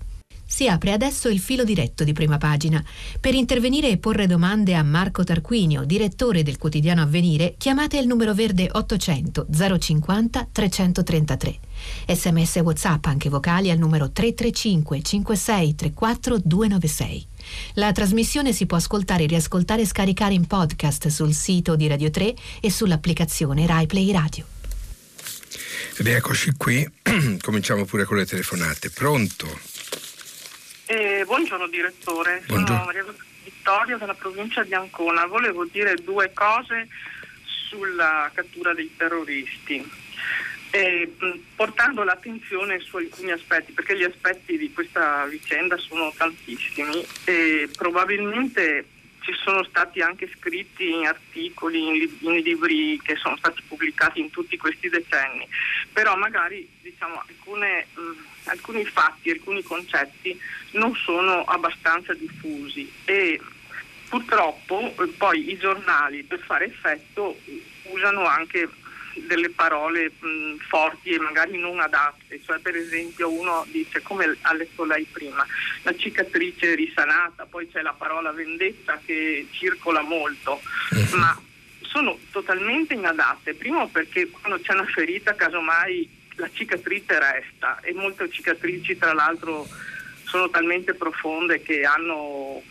Si apre adesso il filo diretto di Prima Pagina. Per intervenire e porre domande a Marco Tarquinio, direttore del quotidiano Avvenire, chiamate il numero verde 800 050 333. SMS e WhatsApp anche vocali al numero 335 56 34 296. La trasmissione si può ascoltare, riascoltare e scaricare in podcast sul sito di Radio 3 e sull'applicazione RaiPlay Radio. Ed eccoci qui, cominciamo pure con le telefonate. Pronto? Buongiorno direttore, buongiorno. Sono Maria Vittoria dalla provincia di Ancona. Volevo dire due cose sulla cattura dei terroristi. Portando l'attenzione su alcuni aspetti, perché gli aspetti di questa vicenda sono tantissimi e probabilmente ci sono stati anche scritti in articoli, in libri che sono stati pubblicati in tutti questi decenni, però magari diciamo alcuni fatti, alcuni concetti non sono abbastanza diffusi e purtroppo poi i giornali per fare effetto usano anche delle parole forti e magari non adatte, cioè per esempio uno dice, come ha letto lei prima, la cicatrice risanata, poi c'è la parola vendetta che circola molto, ma sono totalmente inadatte, primo perché quando c'è una ferita casomai la cicatrice resta e molte cicatrici tra l'altro sono talmente profonde che hanno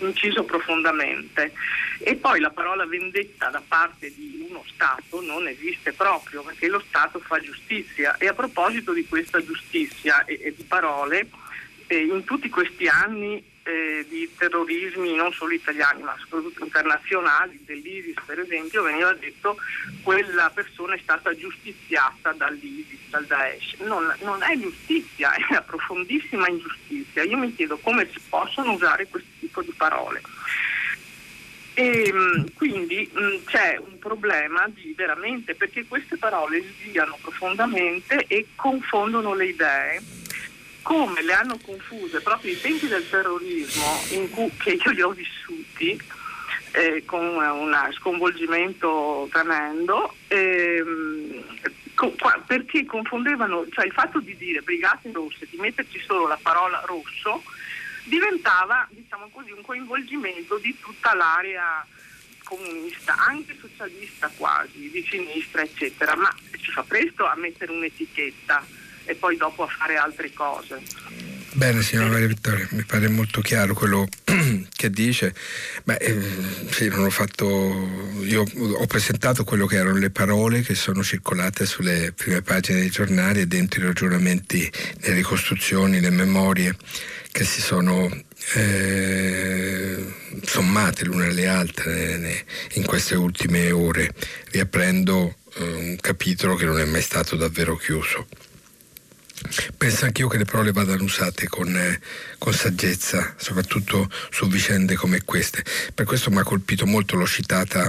inciso profondamente, e poi la parola vendetta da parte di uno Stato non esiste proprio, perché lo Stato fa giustizia. E a proposito di questa giustizia e di parole, in tutti questi anni di terrorismi non solo italiani ma soprattutto internazionali, dell'ISIS per esempio, veniva detto quella persona è stata giustiziata dall'ISIS, dal Daesh. Non è giustizia, è una profondissima ingiustizia. Io mi chiedo come si possono usare questo tipo di parole. E quindi c'è un problema di veramente, perché queste parole sviano profondamente e confondono le idee, come le hanno confuse proprio i tempi del terrorismo, in cui che io li ho vissuti con un sconvolgimento tremendo, perché confondevano, cioè il fatto di dire Brigate Rosse, di metterci solo la parola rosso, diventava diciamo così un coinvolgimento di tutta l'area comunista, anche socialista quasi, di sinistra eccetera, ma ci fa presto a mettere un'etichetta e poi dopo a fare altre cose. Bene, signora Maria Vittoria, mi pare molto chiaro quello che dice. Beh, sì, non ho fatto. Io ho presentato quello che erano le parole che sono circolate sulle prime pagine dei giornali e dentro i ragionamenti, le ricostruzioni, le memorie che si sono sommate l'una alle altre in queste ultime ore, riaprendo un capitolo che non è mai stato davvero chiuso. Penso anch'io che le parole vadano usate con saggezza, soprattutto su vicende come queste. Per questo mi ha colpito molto, l'ho citata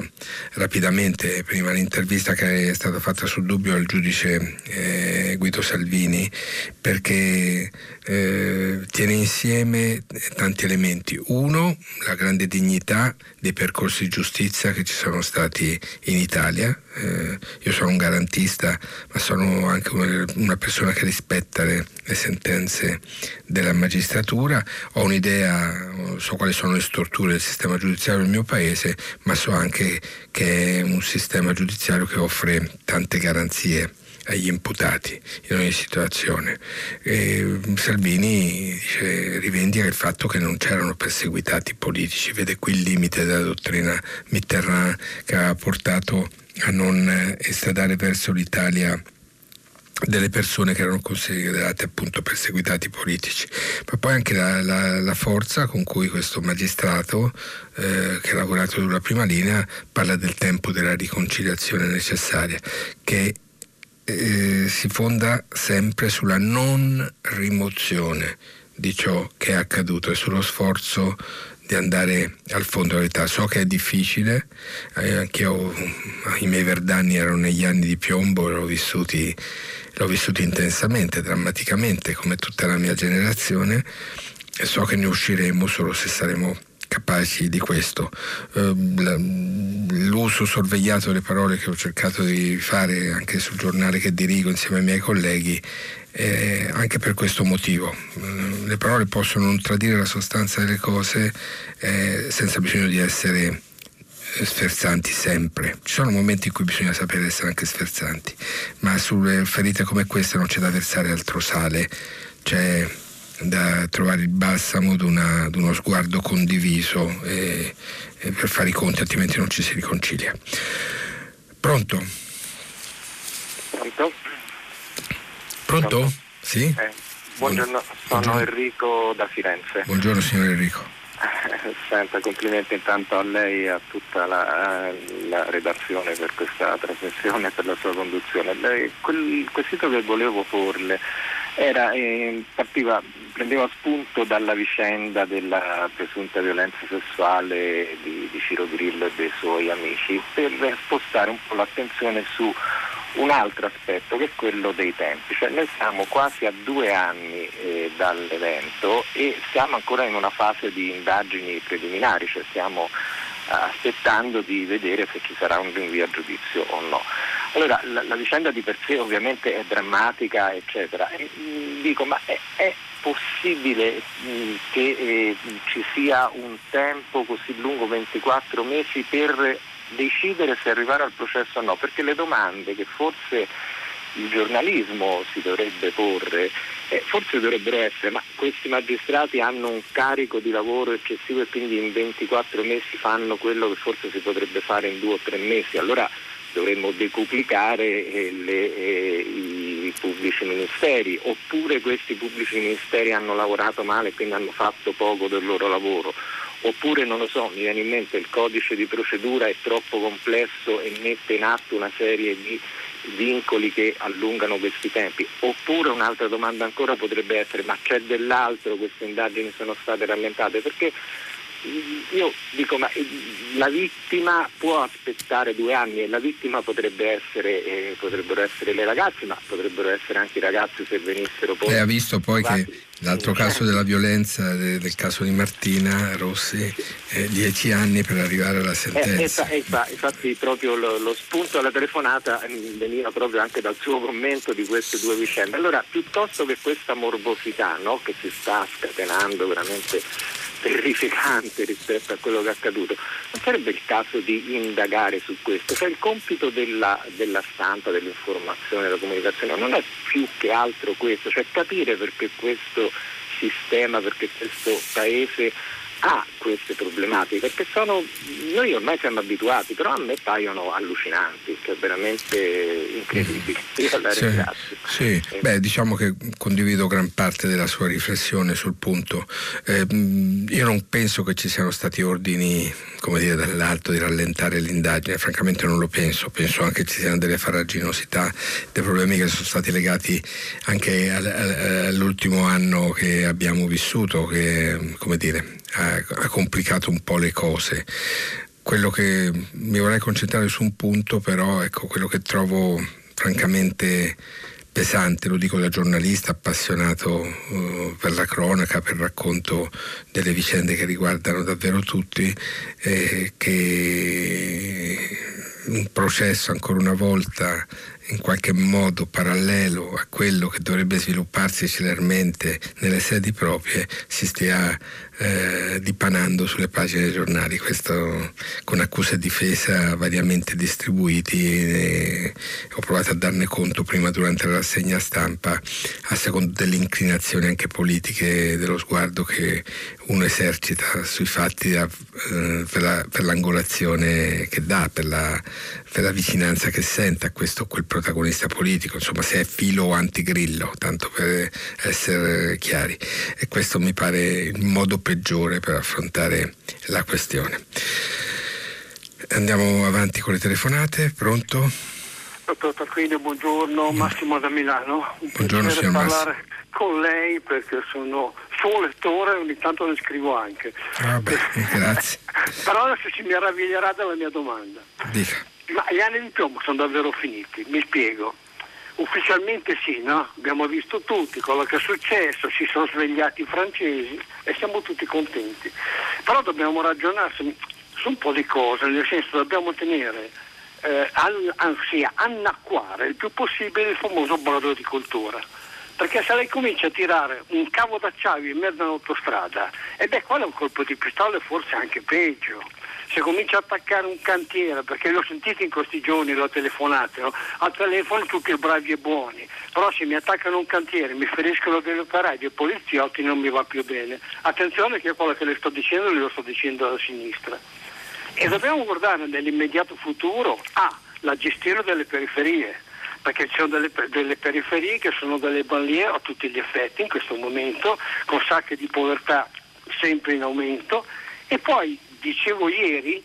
rapidamente prima, l'intervista che è stata fatta sul Dubbio al giudice Guido Salvini, perché tiene insieme tanti elementi. Uno, la grande dignità dei percorsi di giustizia che ci sono stati in Italia. Io sono un garantista, ma sono anche una persona che rispetta le sentenze della magistratura. Ho un'idea, so quali sono le storture del sistema giudiziario del mio paese, ma so anche che è un sistema giudiziario che offre tante garanzie agli imputati in ogni situazione. E Salvini dice, rivendica il fatto che non c'erano perseguitati politici, vede qui il limite della dottrina Mitterrand che ha portato a non estradare verso l'Italia delle persone che erano considerate appunto perseguitati politici. Ma poi anche la forza con cui questo magistrato che ha lavorato sulla prima linea parla del tempo della riconciliazione necessaria, che si fonda sempre sulla non rimozione di ciò che è accaduto e sullo sforzo di andare al fondo della verità. So che è difficile, anche io, i miei verdanni erano negli anni di piombo, l'ho vissuti intensamente, drammaticamente, come tutta la mia generazione, e so che ne usciremo solo se saremo capaci di questo. L'uso sorvegliato delle parole che ho cercato di fare anche sul giornale che dirigo insieme ai miei colleghi, anche per questo motivo. Le parole possono non tradire la sostanza delle cose senza bisogno di essere sferzanti sempre. Ci sono momenti in cui bisogna sapere essere anche sferzanti, ma sulle ferite come queste non c'è da versare altro sale, c'è da trovare il balsamo di uno sguardo condiviso e per fare i conti, altrimenti non ci si riconcilia. Pronto? Pronto? Sì? Buongiorno, sono buongiorno. Enrico da Firenze. Buongiorno signor Enrico. Senta, complimenti intanto a lei e a tutta la redazione per questa trasmissione e per la sua conduzione. Il quesito che volevo porle era, prendeva spunto dalla vicenda della presunta violenza sessuale di Ciro Grillo e dei suoi amici, per spostare un po' l'attenzione su un altro aspetto, che è quello dei tempi. Cioè, noi siamo quasi a 2 anni dall'evento e siamo ancora in una fase di indagini preliminari, cioè stiamo aspettando di vedere se ci sarà un rinvio a giudizio o no. Allora, la vicenda di per sé ovviamente è drammatica, eccetera. Dico, ma è possibile che ci sia un tempo così lungo, 24 mesi, per decidere se arrivare al processo o no? Perché le domande che forse il giornalismo si dovrebbe porre forse dovrebbero essere: ma questi magistrati hanno un carico di lavoro eccessivo e quindi in 24 mesi fanno quello che forse si potrebbe fare in 2 o 3 mesi? Allora dovremmo decuplicare i pubblici ministeri, oppure questi pubblici ministeri hanno lavorato male e quindi hanno fatto poco del loro lavoro, oppure non lo so, mi viene in mente il codice di procedura è troppo complesso e mette in atto una serie di vincoli che allungano questi tempi. Oppure un'altra domanda ancora potrebbe essere: ma c'è dell'altro, queste indagini sono state rallentate? Perché io dico, ma la vittima può aspettare 2 anni, e la vittima potrebbero essere le ragazze, ma potrebbero essere anche i ragazzi se venissero poi. Lei ha visto poi che l'altro caso della violenza, del caso di Martina Rossi, 10 anni per arrivare alla sentenza. Infatti proprio lo spunto alla telefonata veniva proprio anche dal suo commento di queste 2 vicende. Allora, piuttosto che questa morbosità, no, che si sta scatenando veramente terrificante rispetto a quello che è accaduto, non sarebbe il caso di indagare su questo? Cioè, il compito della stampa, dell'informazione, della comunicazione non è più che altro questo, cioè capire perché questo sistema, perché questo paese ha queste problematiche, perché noi ormai siamo abituati, però a me paiono allucinanti, cioè veramente incredibili. Sì. Beh, diciamo che condivido gran parte della sua riflessione sul punto. Io non penso che ci siano stati ordini, come dire, dall'alto di rallentare l'indagine, francamente non lo penso anche che ci siano delle farraginosità, dei problemi che sono stati legati anche all'ultimo anno che abbiamo vissuto, che, come dire, ha complicato un po' le cose. Quello che mi vorrei concentrare su un punto, però, ecco, quello che trovo francamente pesante, lo dico da giornalista appassionato per la cronaca, per il racconto delle vicende che riguardano davvero tutti, che un processo ancora una volta in qualche modo parallelo a quello che dovrebbe svilupparsi celermente nelle sedi proprie si stia dipanando sulle pagine dei giornali, questo con accuse e difesa variamente distribuiti. Ho provato a darne conto prima durante la rassegna stampa, a seconda delle inclinazioni anche politiche, dello sguardo che uno esercita sui fatti, per l'angolazione che dà, per la vicinanza che sente a questo o quel protagonista politico, insomma, se è filo o anti-Grillo, tanto per essere chiari. E questo mi pare il modo peggiore per affrontare la questione. Andiamo avanti con le telefonate. Pronto? Dottor Tarquinio, buongiorno, Massimo da Milano. Buongiorno signor Massimo. Parlare con lei perché sono suo lettore, ogni tanto ne scrivo anche. Vabbè, grazie. Però adesso si mi meraviglierà della mia domanda. Dica. Ma gli anni di piombo sono davvero finiti, mi spiego. Ufficialmente sì, no? Abbiamo visto tutti quello che è successo, si sono svegliati i francesi e siamo tutti contenti. Però dobbiamo ragionarsi su un po' di cose, nel senso, dobbiamo tenere, annacquare il più possibile il famoso brodo di cultura. Perché se lei comincia a tirare un cavo d'acciaio in mezzo all'autostrada, ed è quello un colpo di pistola e forse anche peggio. Se comincia a attaccare un cantiere, perché l'ho sentito in questi giorni, l'ho telefonato, no? Al telefono tutti bravi e buoni, però se mi attaccano un cantiere, mi feriscono degli operai, dei poliziotti, non mi va più bene. Attenzione, che quello che le sto dicendo lo sto dicendo alla sinistra. E dobbiamo guardare nell'immediato futuro alla gestione delle periferie. perché ci sono delle periferie che sono delle banlieue a tutti gli effetti in questo momento, con sacche di povertà sempre in aumento. E poi, dicevo ieri,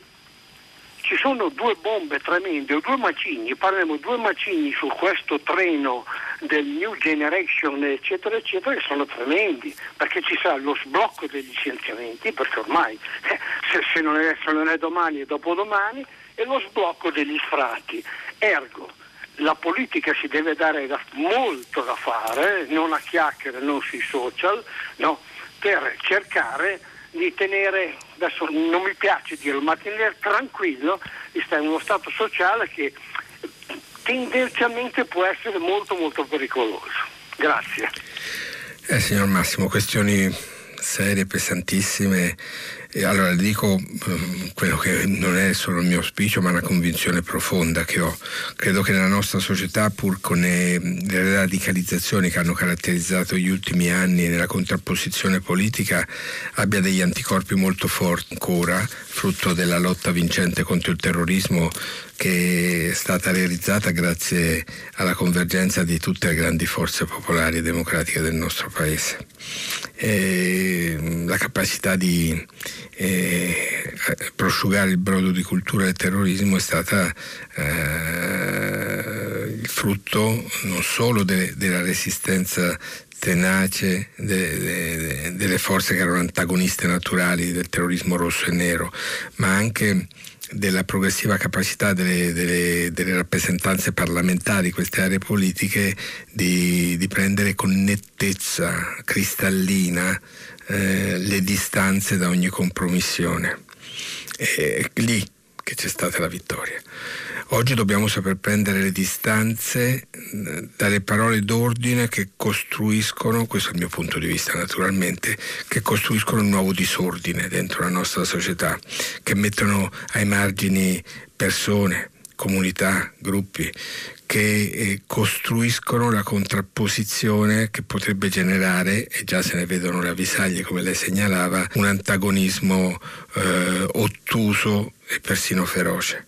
ci sono due bombe tremende, due macigni, parliamo due macigni su questo treno del New Generation eccetera eccetera, che sono tremendi, perché ci sarà lo sblocco dei licenziamenti, perché ormai se non è domani è dopodomani, e lo sblocco degli sfratti. Ergo, la politica si deve dare molto da fare, non a chiacchiere, non sui social, no, per cercare di tenere, adesso non mi piace dirlo, ma tenere tranquillo uno stato sociale che tendenzialmente può essere molto molto pericoloso. Grazie. Signor Massimo, questioni serie, pesantissime. E allora le dico quello che non è solo il mio auspicio, ma una convinzione profonda che ho. Credo che nella nostra società, pur con le radicalizzazioni che hanno caratterizzato gli ultimi anni nella contrapposizione politica, abbia degli anticorpi molto forti ancora, frutto della lotta vincente contro il terrorismo che è stata realizzata grazie alla convergenza di tutte le grandi forze popolari e democratiche del nostro paese. E la capacità di prosciugare il brodo di cultura del terrorismo è stata il frutto non solo della resistenza tenace delle forze che erano antagoniste naturali del terrorismo rosso e nero, ma anche della progressiva capacità delle rappresentanze parlamentari, queste aree politiche, di prendere con nettezza cristallina le distanze da ogni compromissione. È lì che c'è stata la vittoria. Oggi dobbiamo saper prendere le distanze dalle parole d'ordine che costruiscono, questo è il mio punto di vista naturalmente, che costruiscono un nuovo disordine dentro la nostra società, che mettono ai margini persone, comunità, gruppi, che costruiscono la contrapposizione che potrebbe generare, e già se ne vedono le avvisaglie come lei segnalava, un antagonismo ottuso e persino feroce.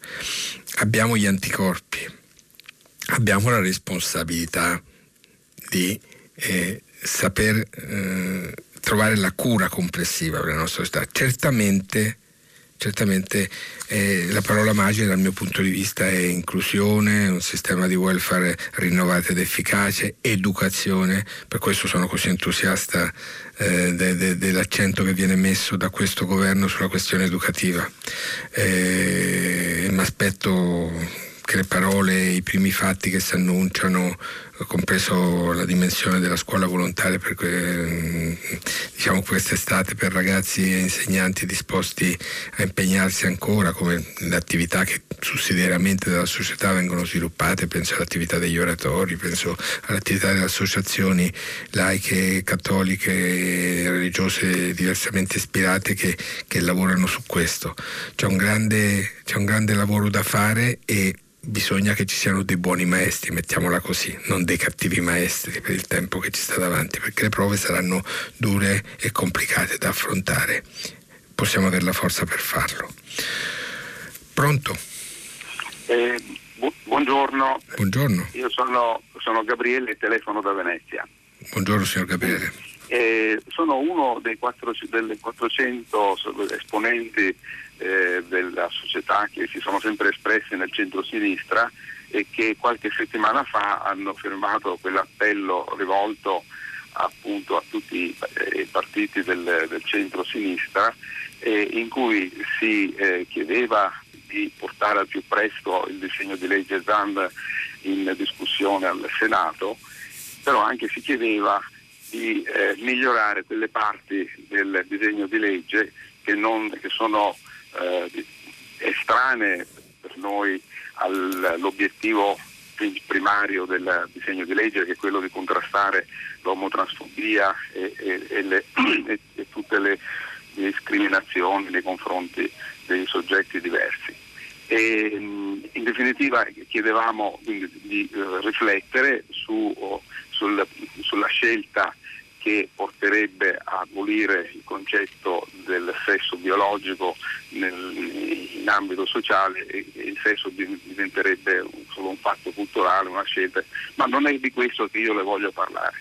Abbiamo gli anticorpi, abbiamo la responsabilità di saper trovare la cura complessiva per la nostra società. Certamente la parola magica dal mio punto di vista è inclusione, un sistema di welfare rinnovato ed efficace, educazione. Per questo sono così entusiasta dell'accento che viene messo da questo governo sulla questione educativa. Mi aspetto che le parole, i primi fatti che si annunciano, compreso la dimensione della scuola volontaria per, diciamo, quest'estate per ragazzi e insegnanti disposti a impegnarsi ancora, come le attività che sussidiariamente dalla società vengono sviluppate, penso all'attività degli oratori, penso all'attività delle associazioni laiche, cattoliche, religiose diversamente ispirate che lavorano su questo. C'è un grande lavoro da fare e bisogna che ci siano dei buoni maestri, mettiamola così, non dei cattivi maestri per il tempo che ci sta davanti, perché le prove saranno dure e complicate da affrontare. Possiamo avere la forza per farlo. Pronto? Buongiorno. Buongiorno. Io sono Gabriele e telefono da Venezia. Buongiorno signor Gabriele. Sono uno dei 400 esponenti della società che si sono sempre espressi nel centro-sinistra e che qualche settimana fa hanno firmato quell'appello rivolto appunto a tutti i partiti del centro-sinistra, in cui si chiedeva di portare al più presto il disegno di legge Zan in discussione al Senato, però anche si chiedeva di migliorare quelle parti del disegno di legge che sono estranee per noi all'obiettivo primario del disegno di legge, che è quello di contrastare l'omotransfobia e tutte le discriminazioni nei confronti dei soggetti diversi. E, in definitiva, chiedevamo quindi di riflettere sulla scelta che porterebbe a abolire il concetto del sesso biologico in ambito sociale, e il sesso diventerebbe solo un fatto culturale, una scelta, ma non è di questo che io le voglio parlare.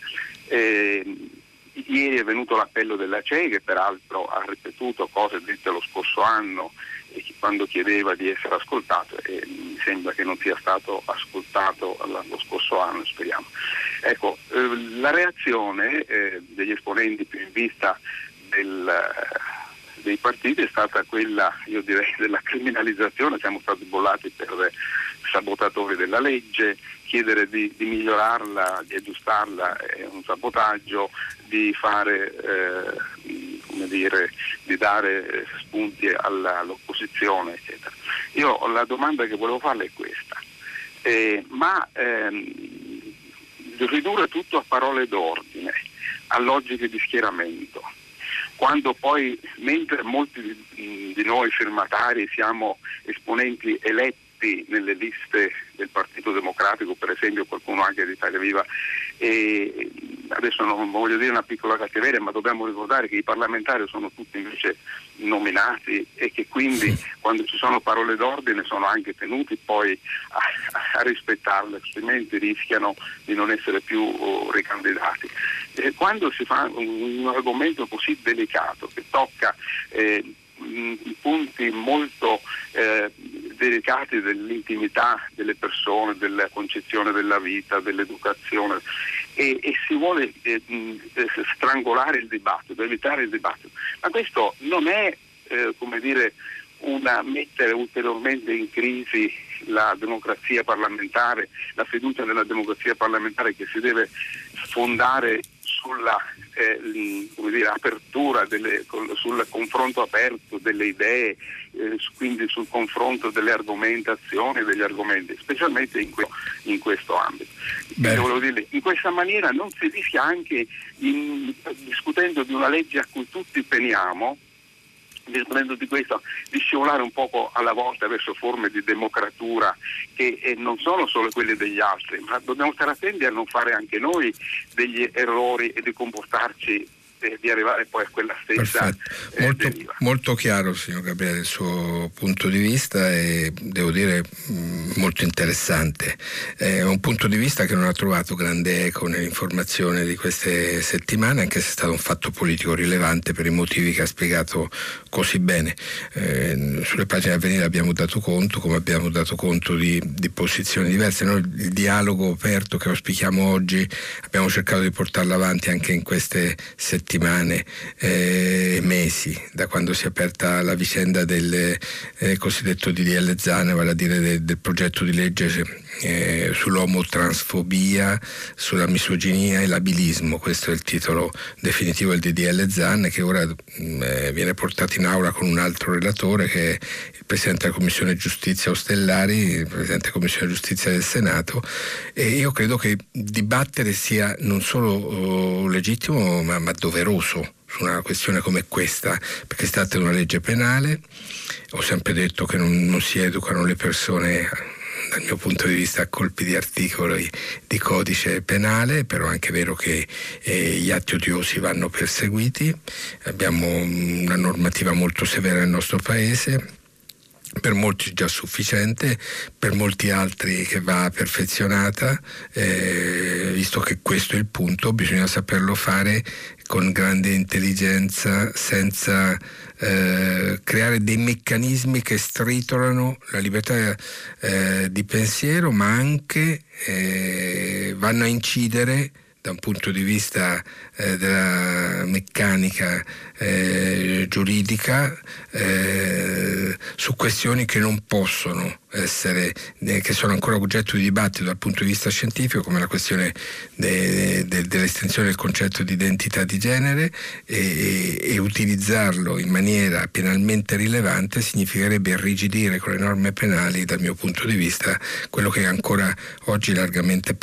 Ieri è venuto l'appello dell'ACRI, che peraltro ha ripetuto cose dette lo scorso anno quando chiedeva di essere ascoltato, e mi sembra che non sia stato ascoltato lo scorso anno, speriamo. Ecco, la reazione degli esponenti più in vista dei partiti è stata quella, io direi, della criminalizzazione. Siamo stati bollati per sabotatori della legge, chiedere di migliorarla, di aggiustarla è un sabotaggio, di fare di dare spunti all'opposizione, eccetera. Io la domanda che volevo farle è questa, ridurre tutto a parole d'ordine, a logiche di schieramento, quando poi, mentre molti di noi firmatari siamo esponenti eletti nelle liste del Partito Democratico, per esempio qualcuno anche di Italia Viva, e adesso non voglio dire una piccola cattiveria, ma dobbiamo ricordare che i parlamentari sono tutti invece nominati e che quindi quando ci sono parole d'ordine sono anche tenuti poi a rispettarle, altrimenti rischiano di non essere più ricandidati. Quando si fa un argomento così delicato che tocca punti molto delicati dell'intimità delle persone, della concezione della vita, dell'educazione, e si vuole strangolare il dibattito, evitare il dibattito, ma questo non è mettere ulteriormente in crisi la democrazia parlamentare, la fiducia nella democrazia parlamentare, che si deve fondare sulla apertura, sul confronto aperto delle idee, quindi sul confronto delle argomentazioni, degli argomenti, specialmente in questo ambito. Volevo dire, in questa maniera non si rischia, anche discutendo di una legge a cui tutti teniamo, discutendo di questo, di scivolare un poco alla volta verso forme di democratura che non sono solo quelle degli altri, ma dobbiamo stare attenti a non fare anche noi degli errori e di comportarci di arrivare poi a quella stessa deriva. Molto chiaro, signor Gabriele, il suo punto di vista, e devo dire molto interessante. È un punto di vista che non ha trovato grande eco nell'informazione di queste settimane, anche se è stato un fatto politico rilevante per i motivi che ha spiegato così bene. Sulle pagine Avvenire abbiamo dato conto, come abbiamo dato conto di posizioni diverse. Noi il dialogo aperto che auspichiamo oggi abbiamo cercato di portarlo avanti anche in queste settimane e mesi, da quando si è aperta la vicenda del cosiddetto DDL Zan, vale a dire del progetto di legge sull'omotransfobia, sulla misoginia e l'abilismo. Questo è il titolo definitivo del DDL Zan, che ora viene portato in aula con un altro relatore, che è il Presidente della Commissione Giustizia Ostellari, il Presidente della Commissione Giustizia del Senato, e io credo che dibattere sia non solo legittimo ma doveroso su una questione come questa, perché si tratta di una legge penale. Ho sempre detto che non si educano le persone, dal mio punto di vista, a colpi di articoli di codice penale, però è anche vero che gli atti odiosi vanno perseguiti. Abbiamo una normativa molto severa nel nostro paese, per molti già sufficiente, per molti altri che va perfezionata, visto che questo è il punto, bisogna saperlo fare con grande intelligenza, senza creare dei meccanismi che stritolano la libertà di pensiero, ma anche vanno a incidere da un punto di vista della meccanica giuridica su questioni che non possono essere, che sono ancora oggetto di dibattito dal punto di vista scientifico, come la questione dell'estensione del concetto di identità di genere, e utilizzarlo in maniera penalmente rilevante significherebbe irrigidire con le norme penali, dal mio punto di vista, quello che è ancora oggi largamente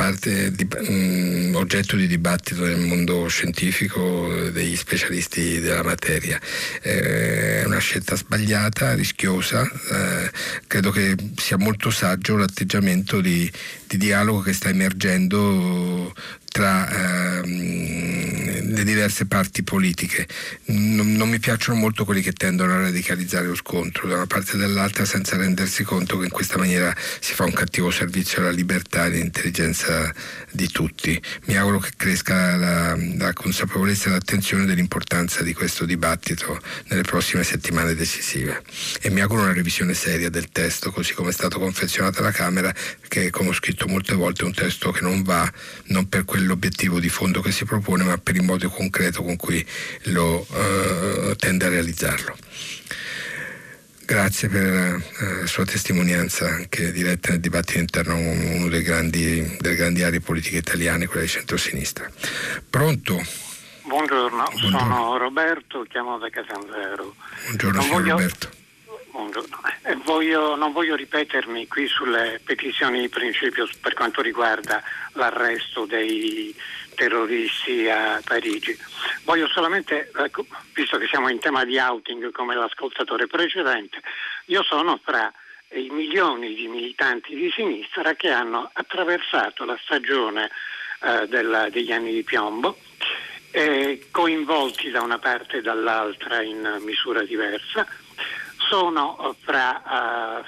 oggetto di dibattito nel mondo scientifico degli specialisti della materia. È una scelta sbagliata, rischiosa. Credo che sia molto saggio l'atteggiamento di dialogo che sta emergendo tra le diverse parti politiche. Non mi piacciono molto quelli che tendono a radicalizzare lo scontro da una parte e dall'altra senza rendersi conto che in questa maniera si fa un cattivo servizio alla libertà e all'intelligenza di tutti. Mi auguro che cresca la consapevolezza e l'attenzione dell'importanza di questo dibattito nelle prossime settimane decisive, e mi auguro una revisione seria del testo così come è stato confezionato alla Camera, che, come ho scritto molte volte, è un testo che non va non per quell'obiettivo di fondo che si propone, ma per il modo concreto con cui lo tende a realizzarlo. Grazie per la sua testimonianza anche diretta nel dibattito interno, uno dei grandi, delle grandi aree politiche italiane, quella di centrosinistra. Pronto? Buongiorno, buongiorno. Sono Roberto, chiamo da Casanzaro. Buongiorno, Roberto. Buongiorno. Non voglio ripetermi qui sulle petizioni di principio per quanto riguarda l'arresto dei terroristi a Parigi. Voglio solamente, visto che siamo in tema di outing come l'ascoltatore precedente, io sono fra i milioni di militanti di sinistra che hanno attraversato la stagione degli anni di piombo, coinvolti da una parte e dall'altra in misura diversa. Sono fra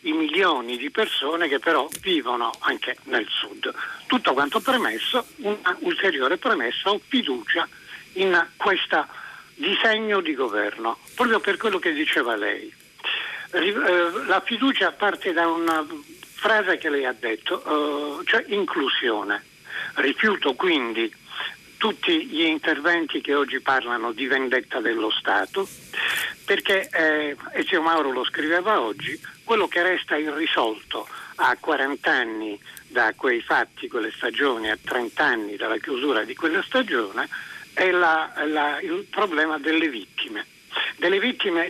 i milioni di persone che però vivono anche nel sud. Tutto quanto premesso, un'ulteriore premessa o fiducia in questo disegno di governo, proprio per quello che diceva lei. La fiducia parte da una frase che lei ha detto, cioè inclusione. Rifiuto quindi tutti gli interventi che oggi parlano di vendetta dello Stato, perché Ezio Mauro lo scriveva oggi, quello che resta irrisolto a 40 anni da quei fatti, quelle stagioni, a 30 anni dalla chiusura di quella stagione, è il problema delle vittime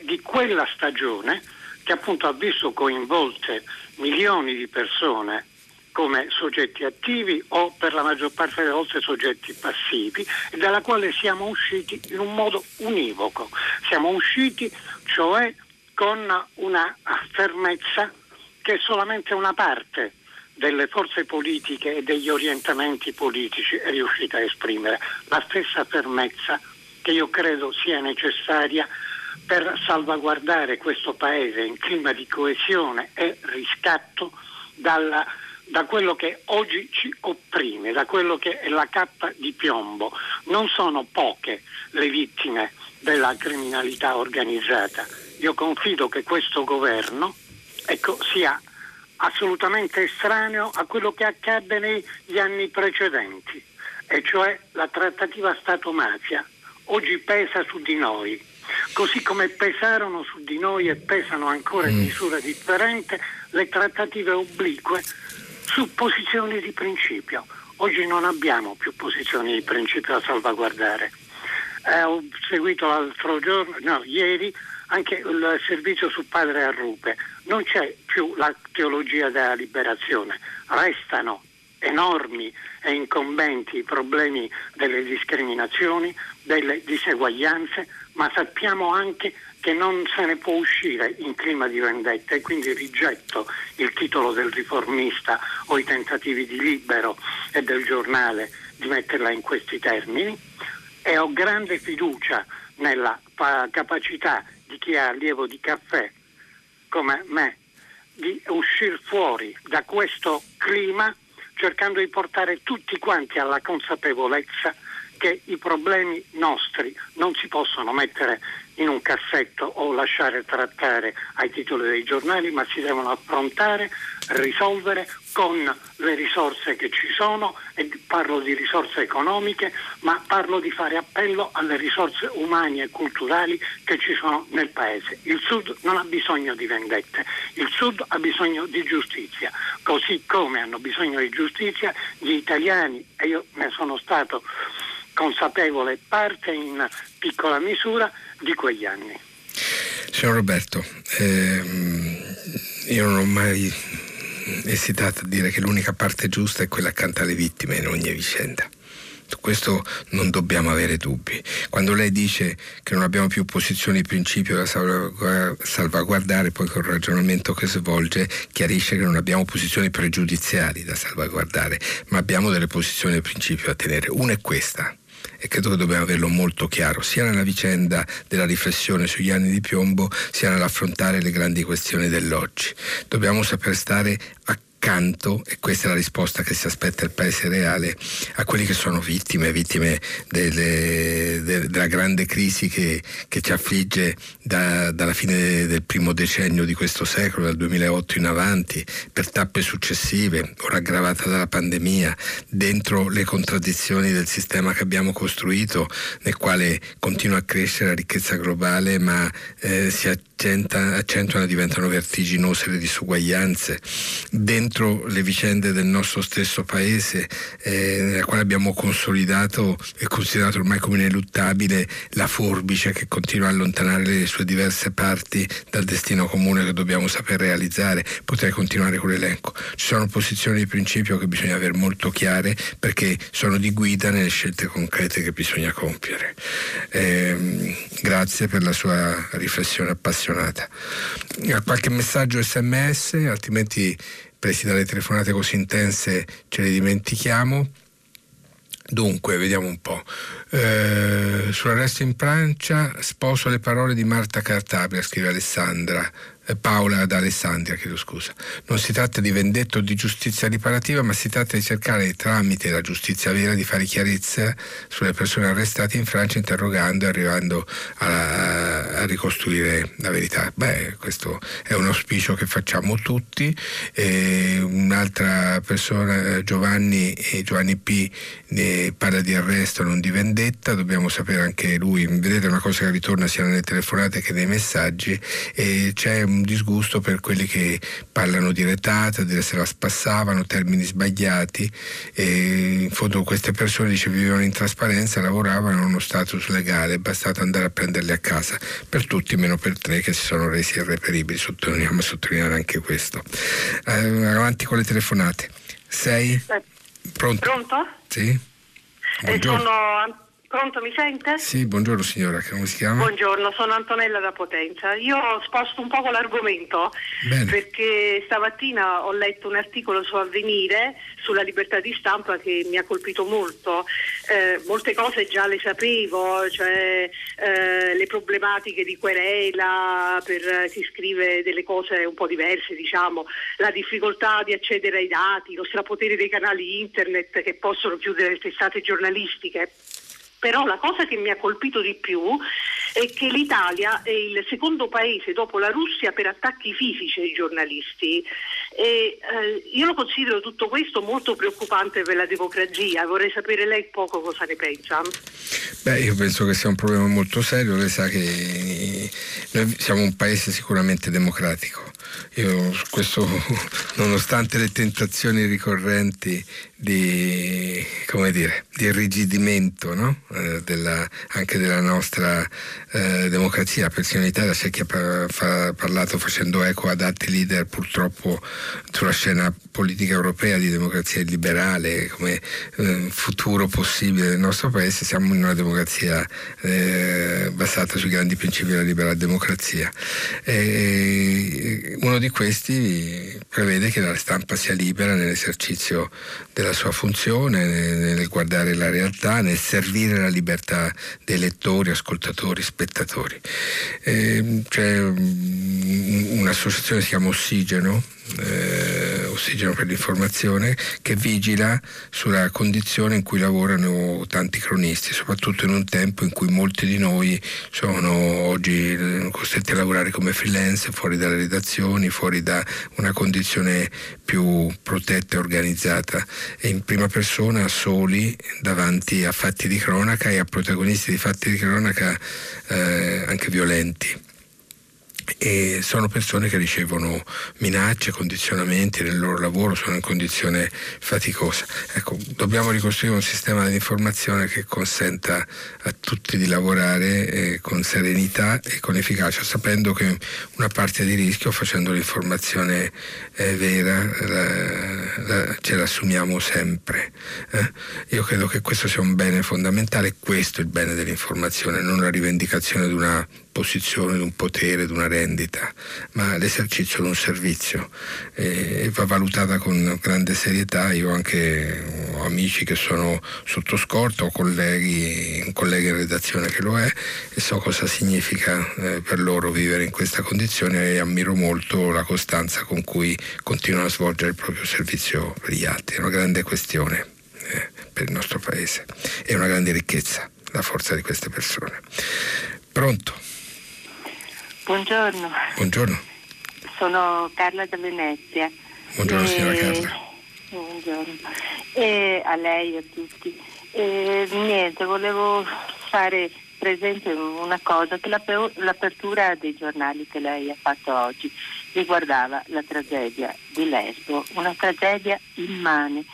di quella stagione che appunto ha visto coinvolte milioni di persone come soggetti attivi o per la maggior parte delle volte soggetti passivi, e dalla quale siamo usciti in un modo univoco. Siamo usciti cioè con una fermezza che solamente una parte delle forze politiche e degli orientamenti politici è riuscita a esprimere. La stessa fermezza che io credo sia necessaria per salvaguardare questo Paese in clima di coesione e riscatto da quello che oggi ci opprime, da quello che è la cappa di piombo. Non sono poche le vittime della criminalità organizzata. Io confido che questo governo sia assolutamente estraneo a quello che accadde negli anni precedenti, e cioè la trattativa Stato-mafia oggi pesa su di noi, così come pesarono su di noi e pesano ancora in misura differente le trattative oblique su posizioni di principio. Oggi non abbiamo più posizioni di principio da salvaguardare. Ho seguito ieri anche il servizio su Padre Arrupe. Non c'è più la teologia della liberazione, restano enormi e incombenti i problemi delle discriminazioni, delle diseguaglianze, ma sappiamo anche che non se ne può uscire in clima di vendetta, e quindi rigetto il titolo del riformista o i tentativi di Libero e del Giornale di metterla in questi termini, e ho grande fiducia nella capacità di chi è allievo di Caffè come me di uscir fuori da questo clima, cercando di portare tutti quanti alla consapevolezza che i problemi nostri non si possono mettere in un cassetto o lasciare trattare ai titoli dei giornali, ma si devono affrontare, risolvere con le risorse che ci sono, e parlo di risorse economiche, ma parlo di fare appello alle risorse umane e culturali che ci sono nel Paese. Il Sud non ha bisogno di vendette, il Sud ha bisogno di giustizia, così come hanno bisogno di giustizia gli italiani, e io ne sono stato consapevole parte in piccola misura di quegli anni. Signor Roberto, io non ho mai esitato a dire che l'unica parte giusta è quella accanto alle vittime in ogni vicenda. Su questo non dobbiamo avere dubbi. Quando lei dice che non abbiamo più posizioni di principio da salvaguardare, poi col ragionamento che svolge chiarisce che non abbiamo posizioni pregiudiziali da salvaguardare, ma abbiamo delle posizioni di principio da tenere. Una è questa, e credo che dobbiamo averlo molto chiaro, sia nella vicenda della riflessione sugli anni di piombo, sia nell'affrontare le grandi questioni dell'oggi. Dobbiamo saper stare accanto, e questa è la risposta che si aspetta il Paese reale, a quelli che sono vittime della grande crisi che ci affligge dalla fine del primo decennio di questo secolo, dal 2008 in avanti, per tappe successive, ora aggravata dalla pandemia, dentro le contraddizioni del sistema che abbiamo costruito, nel quale continua a crescere la ricchezza globale, ma si accentuano e diventano vertiginose le disuguaglianze, dentro le vicende del nostro stesso paese, nella quale abbiamo consolidato e considerato ormai come ineluttabile la forbice che continua a allontanare le sue diverse parti dal destino comune che dobbiamo saper realizzare. Potrei continuare con l'elenco. Ci sono posizioni di principio che bisogna avere molto chiare, perché sono di guida nelle scelte concrete che bisogna compiere. Grazie per la sua riflessione appassionata. Qualche messaggio SMS, altrimenti, presi dalle telefonate così intense, ce le dimentichiamo. Dunque, vediamo un po'. Sull'arresto in Francia sposo le parole di Marta Cartabia, scrive Paola da Alessandria, chiedo scusa. Non si tratta di vendetta o di giustizia riparativa, ma si tratta di cercare, tramite la giustizia vera, di fare chiarezza sulle persone arrestate in Francia, interrogando e arrivando a ricostruire la verità. Questo è un auspicio che facciamo tutti. Un'altra persona, Giovanni P, ne parla di arresto, non di vendetta. Dobbiamo sapere anche lui, vedete, una cosa che ritorna sia nelle telefonate che nei messaggi, e c'è un disgusto per quelli che parlano di retata, di se la spassavano, termini sbagliati, e in fondo queste persone, dice, vivevano in trasparenza, lavoravano, hanno uno status legale, è bastato andare a prenderle a casa, per tutti meno per tre che si sono resi irreperibili. Sottolineiamo, sottolineare anche questo. Avanti con le telefonate. Sei? Pronto? Sì? Buongiorno. Pronto, mi sente? Sì, buongiorno signora, come si chiama? Buongiorno, sono Antonella da Potenza. Io sposto un poco l'argomento. Bene. Perché stamattina ho letto un articolo su Avvenire sulla libertà di stampa che mi ha colpito molto. Molte cose già le sapevo, cioè le problematiche di querela per chi scrive delle cose un po' diverse, diciamo, la difficoltà di accedere ai dati, lo strapotere dei canali internet che possono chiudere le testate giornalistiche. Però la cosa che mi ha colpito di più è che l'Italia è il secondo paese dopo la Russia per attacchi fisici ai giornalisti, e io lo considero tutto questo molto preoccupante per la democrazia. Vorrei sapere lei poco cosa ne pensa. Io penso che sia un problema molto serio. Lei sa che noi siamo un paese sicuramente democratico. Io questo, nonostante le tentazioni ricorrenti di irrigidimento, no? Anche della nostra democrazia, persino in Italia c'è chi ha parlato facendo eco ad altri leader, purtroppo, sulla scena politica europea, di democrazia liberale come futuro possibile del nostro paese. Siamo in una democrazia basata sui grandi principi della libera democrazia, e uno di questi prevede che la stampa sia libera nell'esercizio della sua funzione, nel guardare la realtà, nel servire la libertà dei lettori, ascoltatori, spettatori. C'è un'associazione che si chiama Ossigeno per l'informazione, che vigila sulla condizione in cui lavorano tanti cronisti, soprattutto in un tempo in cui molti di noi sono oggi costretti a lavorare come freelance, fuori dalle redazioni, fuori da una condizione più protetta e organizzata, e in prima persona, soli davanti a fatti di cronaca e a protagonisti di fatti di cronaca anche violenti. E sono persone che ricevono minacce, condizionamenti nel loro lavoro, sono in condizione faticosa. Ecco, dobbiamo ricostruire un sistema dell'informazione che consenta a tutti di lavorare con serenità e con efficacia, sapendo che una parte di rischio, facendo l'informazione vera, ce l'assumiamo sempre. Io credo che questo sia un bene fondamentale, questo è il bene dell'informazione, non la rivendicazione di una posizione, di un potere, di una rendita, ma l'esercizio di un servizio, e va valutata con grande serietà. Io anche ho amici che sono sotto scorta, ho colleghi, un collega in redazione che lo è, e so cosa significa per loro vivere in questa condizione, e ammiro molto la costanza con cui continuano a svolgere il proprio servizio per gli altri. È una grande questione per il nostro paese, è una grande ricchezza la forza di queste persone. Pronto? Buongiorno. Buongiorno. Sono Carla da Venezia. Buongiorno signora Carla. Buongiorno. E a lei e a tutti. Niente, volevo fare presente una cosa, che l'apertura dei giornali che lei ha fatto oggi riguardava la tragedia di Lesbo, una tragedia immane,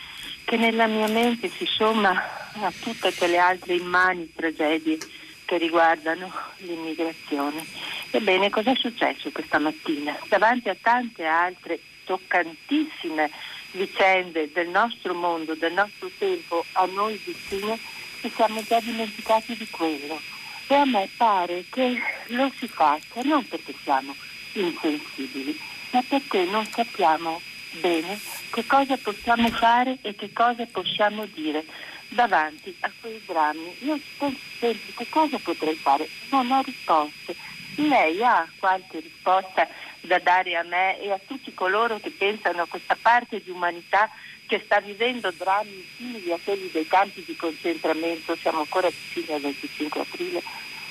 che nella mia mente si somma a tutte quelle altre immani tragedie che riguardano l'immigrazione. Ebbene, cosa è successo questa mattina? Davanti a tante altre toccantissime vicende del nostro mondo, del nostro tempo, a noi vicine, ci siamo già dimenticati di quello. E a me pare che lo si faccia non perché siamo insensibili, ma perché non sappiamo bene che cosa possiamo fare e che cosa possiamo dire davanti a quei drammi. Io penso sempre, che cosa potrei fare? Non ho risposte. Lei ha qualche risposta da dare a me e a tutti coloro che pensano a questa parte di umanità che sta vivendo drammi simili a quelli dei campi di concentramento? Siamo ancora vicini al 25 aprile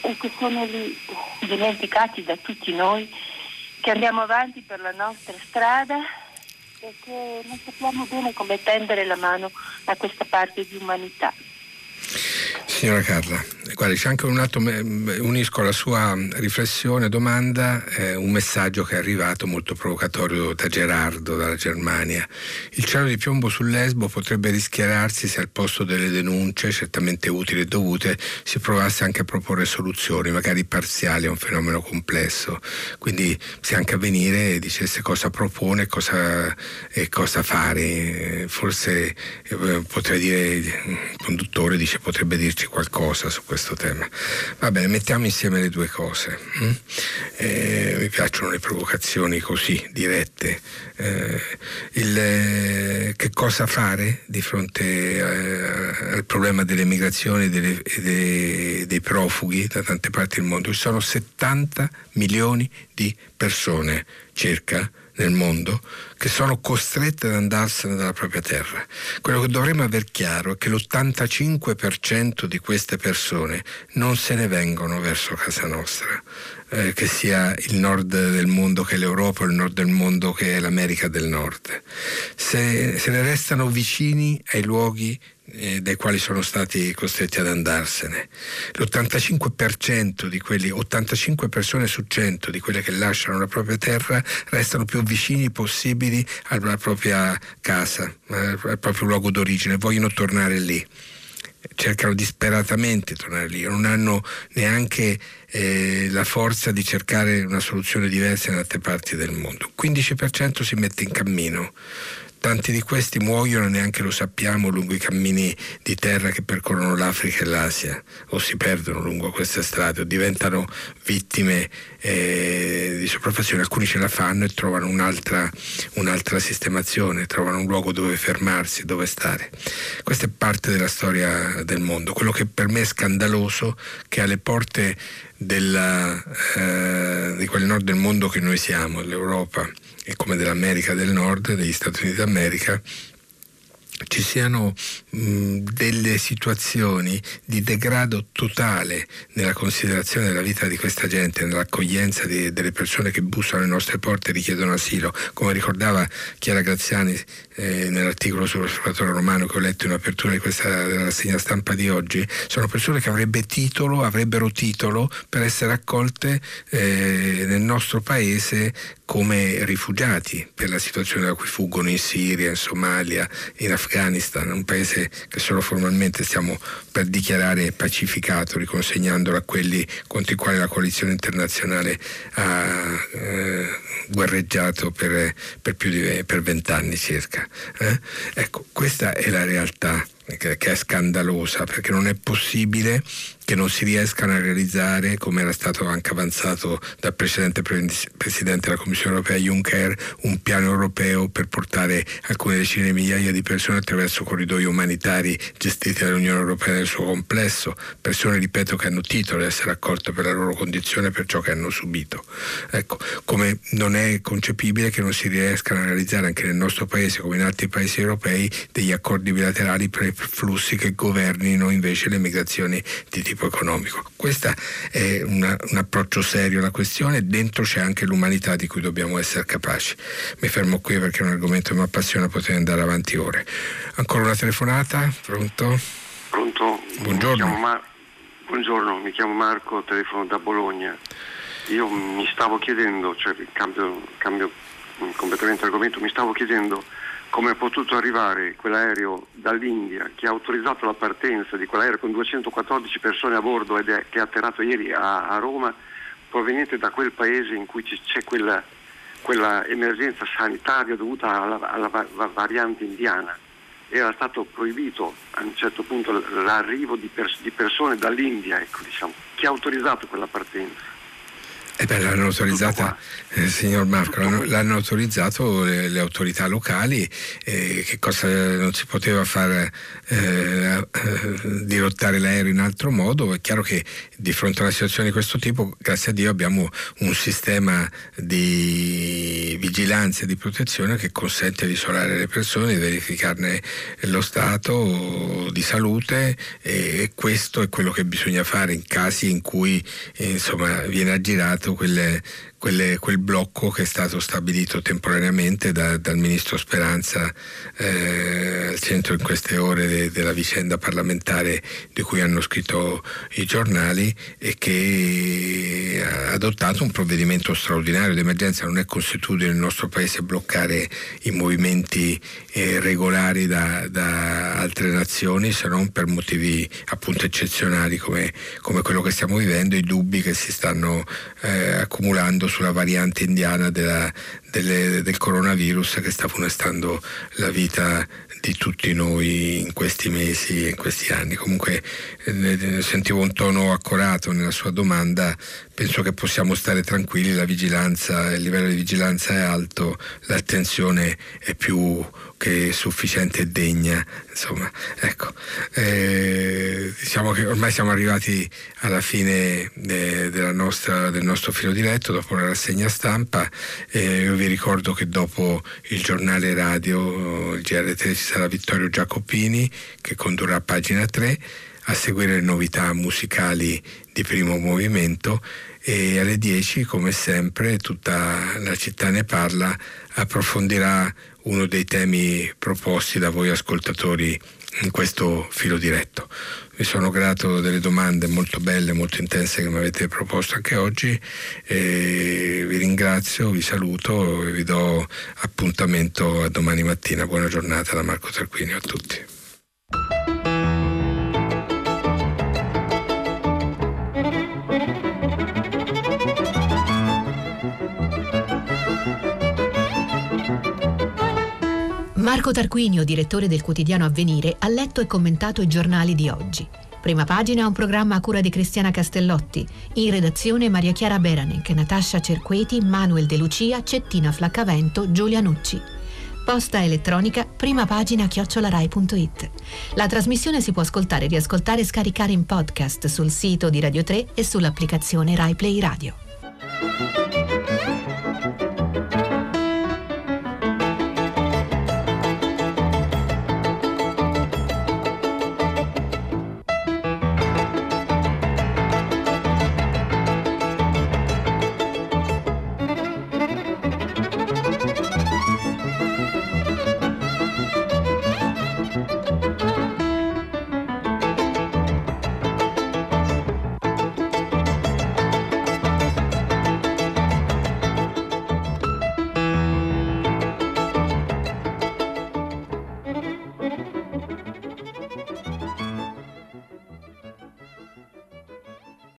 e che sono lì dimenticati da tutti noi, che andiamo avanti per la nostra strada e che non sappiamo bene come tendere la mano a questa parte di umanità. Signora Carla, guardi, c'è anche un altro, unisco alla sua riflessione, domanda, un messaggio che è arrivato molto provocatorio da Gerardo, dalla Germania. Il cielo di piombo su Lesbo potrebbe rischiararsi se al posto delle denunce, certamente utili e dovute, si provasse anche a proporre soluzioni, magari parziali, a un fenomeno complesso. Quindi se anche Avvenire dicesse cosa propone e cosa fare, forse potrei dire, il conduttore dice, potrebbe dirci qualcosa su questo tema. Va bene, mettiamo insieme le due cose. Mi piacciono le provocazioni così dirette. Che cosa fare di fronte al problema delle migrazioni dei profughi da tante parti del mondo? Ci sono 70 milioni di persone circa nel mondo che sono costrette ad andarsene dalla propria terra. Quello che dovremmo aver chiaro è che l'85% di queste persone non se ne vengono verso casa nostra, che sia il nord del mondo che è l'Europa, il nord del mondo che è l'America del Nord. Se ne restano vicini ai luoghi dai quali sono stati costretti ad andarsene. L'85% di quelli, 85 persone su 100 di quelle che lasciano la propria terra, restano più vicini possibili alla propria casa, al proprio luogo d'origine, vogliono tornare lì. Cercano disperatamente di tornare lì, non hanno neanche la forza di cercare una soluzione diversa in altre parti del mondo. 15% si mette in cammino. Tanti di questi muoiono, neanche lo sappiamo, lungo i cammini di terra che percorrono l'Africa e l'Asia, o si perdono lungo queste strade, o diventano vittime di sopraffazione. Alcuni ce la fanno e trovano un'altra sistemazione, trovano un luogo dove fermarsi, dove stare. Questa è parte della storia del mondo. Quello che per me è scandaloso, che alle porte di quel nord del mondo che noi siamo, l'Europa, e come dell'America del Nord, degli Stati Uniti d'America, ci siano delle situazioni di degrado totale nella considerazione della vita di questa gente, nell'accoglienza delle persone che bussano alle nostre porte e richiedono asilo. Come ricordava Chiara Graziani nell'articolo sull'Osservatore Romano che ho letto in apertura della rassegna stampa di oggi, sono persone che avrebbero titolo per essere accolte nel nostro paese come rifugiati, per la situazione da cui fuggono in Siria, in Somalia, in Afghanistan, Afghanistan, un paese che solo formalmente stiamo per dichiarare pacificato, riconsegnandolo a quelli contro i quali la coalizione internazionale ha guerreggiato per 20 anni circa. Ecco, questa è la realtà, che è scandalosa, perché non è possibile che non si riescano a realizzare, come era stato anche avanzato dal precedente Presidente della Commissione Europea Juncker, un piano europeo per portare alcune decine di migliaia di persone attraverso corridoi umanitari gestiti dall'Unione Europea nel suo complesso, persone, ripeto, che hanno titolo ad essere accolte per la loro condizione e per ciò che hanno subito. Ecco, come non è concepibile che non si riescano a realizzare anche nel nostro paese, come in altri paesi europei, degli accordi bilaterali per i flussi che governino invece le migrazioni di tipo economico. Questo è un approccio serio alla questione, dentro c'è anche l'umanità di cui dobbiamo essere capaci. Mi fermo qui perché è un argomento che mi appassiona, potrei andare avanti ore. Ancora una telefonata, pronto? Pronto? Buongiorno. Buongiorno, mi chiamo Marco, telefono da Bologna. Io mi stavo chiedendo, cioè cambio completamente argomento, mi stavo chiedendo come è potuto arrivare quell'aereo dall'India, che ha autorizzato la partenza di quell'aereo con 214 persone a bordo ed è, che è atterrato ieri a Roma, proveniente da quel paese in cui c'è quella emergenza sanitaria dovuta alla variante indiana. Era stato proibito a un certo punto l'arrivo di persone dall'India, ecco, diciamo. Chi ha autorizzato quella partenza? L'hanno autorizzata, signor Marco, l'hanno autorizzato le autorità locali. Che cosa, non si poteva far dirottare l'aereo in altro modo? È chiaro che di fronte a una situazione di questo tipo, grazie a Dio, abbiamo un sistema di vigilanza e di protezione che consente di isolare le persone, di verificarne lo stato di salute, e questo è quello che bisogna fare in casi in cui insomma viene aggirato quel blocco che è stato stabilito temporaneamente dal ministro Speranza al centro in queste ore della vicenda parlamentare di cui hanno scritto i giornali, e che ha adottato un provvedimento straordinario d'emergenza. Non è consuetudine nel nostro paese bloccare i movimenti regolari da altre nazioni, se non per motivi appunto eccezionali come quello che stiamo vivendo, i dubbi che si stanno accumulando sulla variante indiana del coronavirus, che sta funestando la vita di tutti noi in questi mesi e in questi anni. Comunque sentivo un tono accorato nella sua domanda, penso che possiamo stare tranquilli, la vigilanza, il livello di vigilanza è alto, l'attenzione è più che sufficiente e degna, insomma, ecco. Diciamo che ormai siamo arrivati alla fine del nostro filo diretto, dopo la rassegna stampa. Io vi ricordo che dopo il giornale radio, il GR3, ci sarà Vittorio Giacopini che condurrà Pagina 3, a seguire le novità musicali di Primo Movimento, e alle 10, come sempre, Tutta la città ne parla approfondirà uno dei temi proposti da voi ascoltatori in questo filo diretto. Vi sono grato delle domande molto belle, molto intense, che mi avete proposto anche oggi, e vi ringrazio, vi saluto e vi do appuntamento a domani mattina. Buona giornata da Marco Tarquinio a tutti. Marco Tarquinio, direttore del quotidiano Avvenire, ha letto e commentato i giornali di oggi. Prima Pagina è un programma a cura di Cristiana Castellotti. In redazione Maria Chiara Beranek, Natascia Cerqueti, Manuel De Lucia, Cettina Flaccavento, Giulia Nucci. Posta elettronica primapagina@rai.it. La trasmissione si può ascoltare, riascoltare e scaricare in podcast sul sito di Radio 3 e sull'applicazione Rai Play Radio.